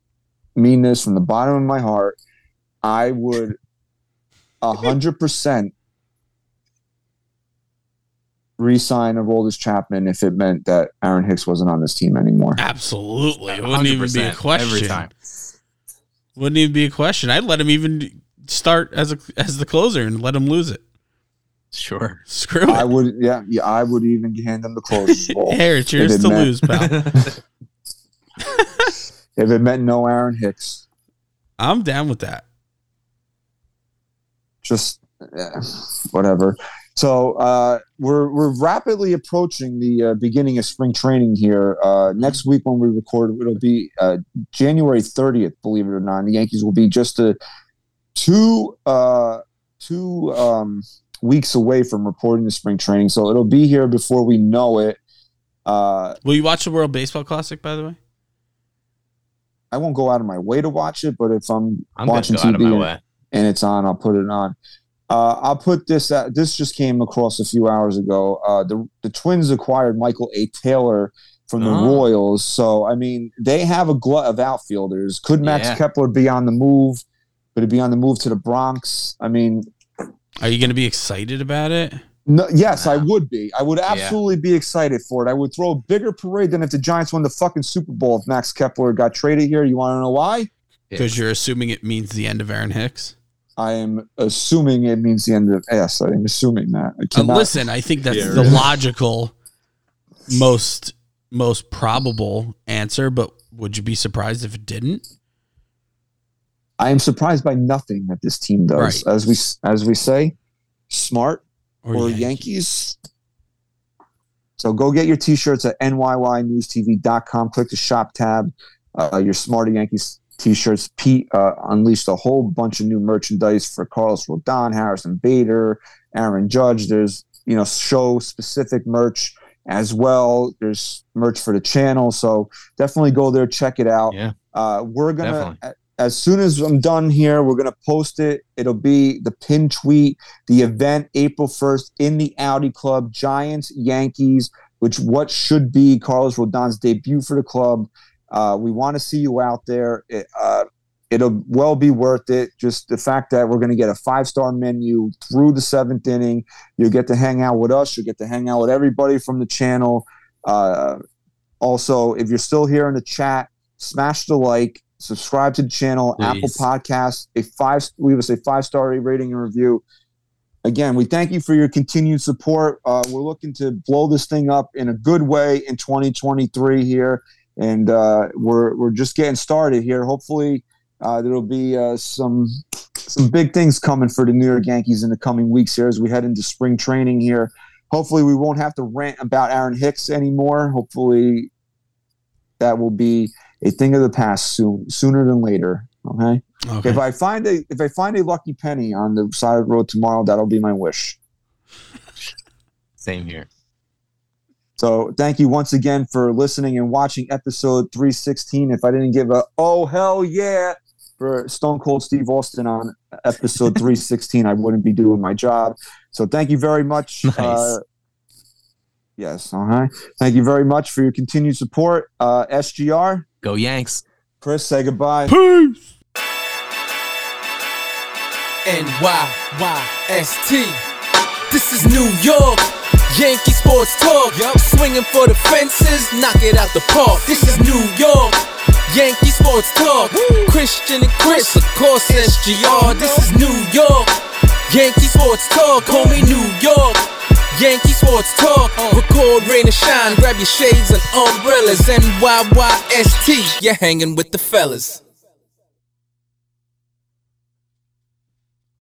mean this from the bottom of my heart, I would one hundred percent re-sign Aroldis Chapman if it meant that Aaron Hicks wasn't on this team anymore. Absolutely. It wouldn't even be a question. Every time. Wouldn't even be a question. I'd let him even start as a as the closer and let him lose it. Sure. Screw it. I would, yeah, yeah I would even hand him the closer ball. Here, it's yours to meant, lose, pal. If it meant no Aaron Hicks. I'm down with that. Just yeah, whatever. So uh, we're we're rapidly approaching the uh, beginning of spring training here. Uh, next week when we record, it'll be uh, January thirtieth. Believe it or not, the Yankees will be just a two uh, two um, weeks away from reporting the spring training. So it'll be here before we know it. Uh, will you watch the World Baseball Classic, by the way? I won't go out of my way to watch it, but if I'm, I'm watching T V and, and it's on, I'll put it on. Uh, I'll put this out. This just came across a few hours ago. Uh, the the Twins acquired Michael A. Taylor from the oh. Royals. So, I mean, they have a glut of outfielders. Could Max yeah. Kepler be on the move? Could it be on the move to the Bronx? I mean. Are you going to be excited about it? No, yes, wow. I would be. I would absolutely yeah. be excited for it. I would throw a bigger parade than if the Giants won the fucking Super Bowl if Max Kepler got traded here. You want to know why? Because yeah. you're assuming it means the end of Aaron Hicks? I am assuming it means the end of S. I am assuming that. I uh, listen, I think that's yeah, the right. logical, most most probable answer, but would you be surprised if it didn't? I am surprised by nothing that this team does. Right. As we as we say, smart. Or, or Yankees. Yankees. So go get your T-shirts at N Y Y news T V dot com. Click the shop tab. Uh, your Smarter Yankees T-shirts. Pete uh, unleashed a whole bunch of new merchandise for Carlos Rodon, Harrison Bader, Aaron Judge. There's you know show specific merch as well. There's merch for the channel. So definitely go there, check it out. Yeah. Uh, we're gonna. Definitely. As soon as I'm done here, we're going to post it. It'll be the pin tweet, the event, April first in the Audi Club, Giants, Yankees, which what should be Carlos Rodon's debut for the club. Uh, we want to see you out there. It, uh, it'll well be worth it. Just the fact that we're going to get a five-star menu through the seventh inning. You'll get to hang out with us. You'll get to hang out with everybody from the channel. Uh, also, if you're still here in the chat, smash the like. Subscribe to the channel, Please. Apple Podcasts, a five leave us a five star rating and review. Again, we thank you for your continued support. Uh, we're looking to blow this thing up in a good way in twenty twenty-three here, and uh, we're we're just getting started here. Hopefully, uh, there'll be uh, some some big things coming for the New York Yankees in the coming weeks here as we head into spring training here. Hopefully, we won't have to rant about Aaron Hicks anymore. Hopefully, that will be a thing of the past soon, sooner than later. Okay? okay. If I find a if I find a lucky penny on the side of the road tomorrow, that'll be my wish. Same here. So thank you once again for listening and watching episode three sixteen. If I didn't give a oh hell yeah for Stone Cold Steve Austin on episode three sixteen, I wouldn't be doing my job. So thank you very much. Nice. Uh, yes. All right. Thank you very much for your continued support. Uh, S G R. Go Yanks. Chris, say goodbye. Peace. N Y Y S T. This is New York. Yankee Sports Talk. Yep. Swinging for the fences. Knock it out the park. This is New York. Yankee Sports Talk. Woo. Christian and Chris. Of course, S G R. This is New York. Yankee Sports Talk. Call me New York. Yankee Sports Talk, uh, record, rain and shine, grab your shades and umbrellas, N Y Y S T, you're hanging with the fellas.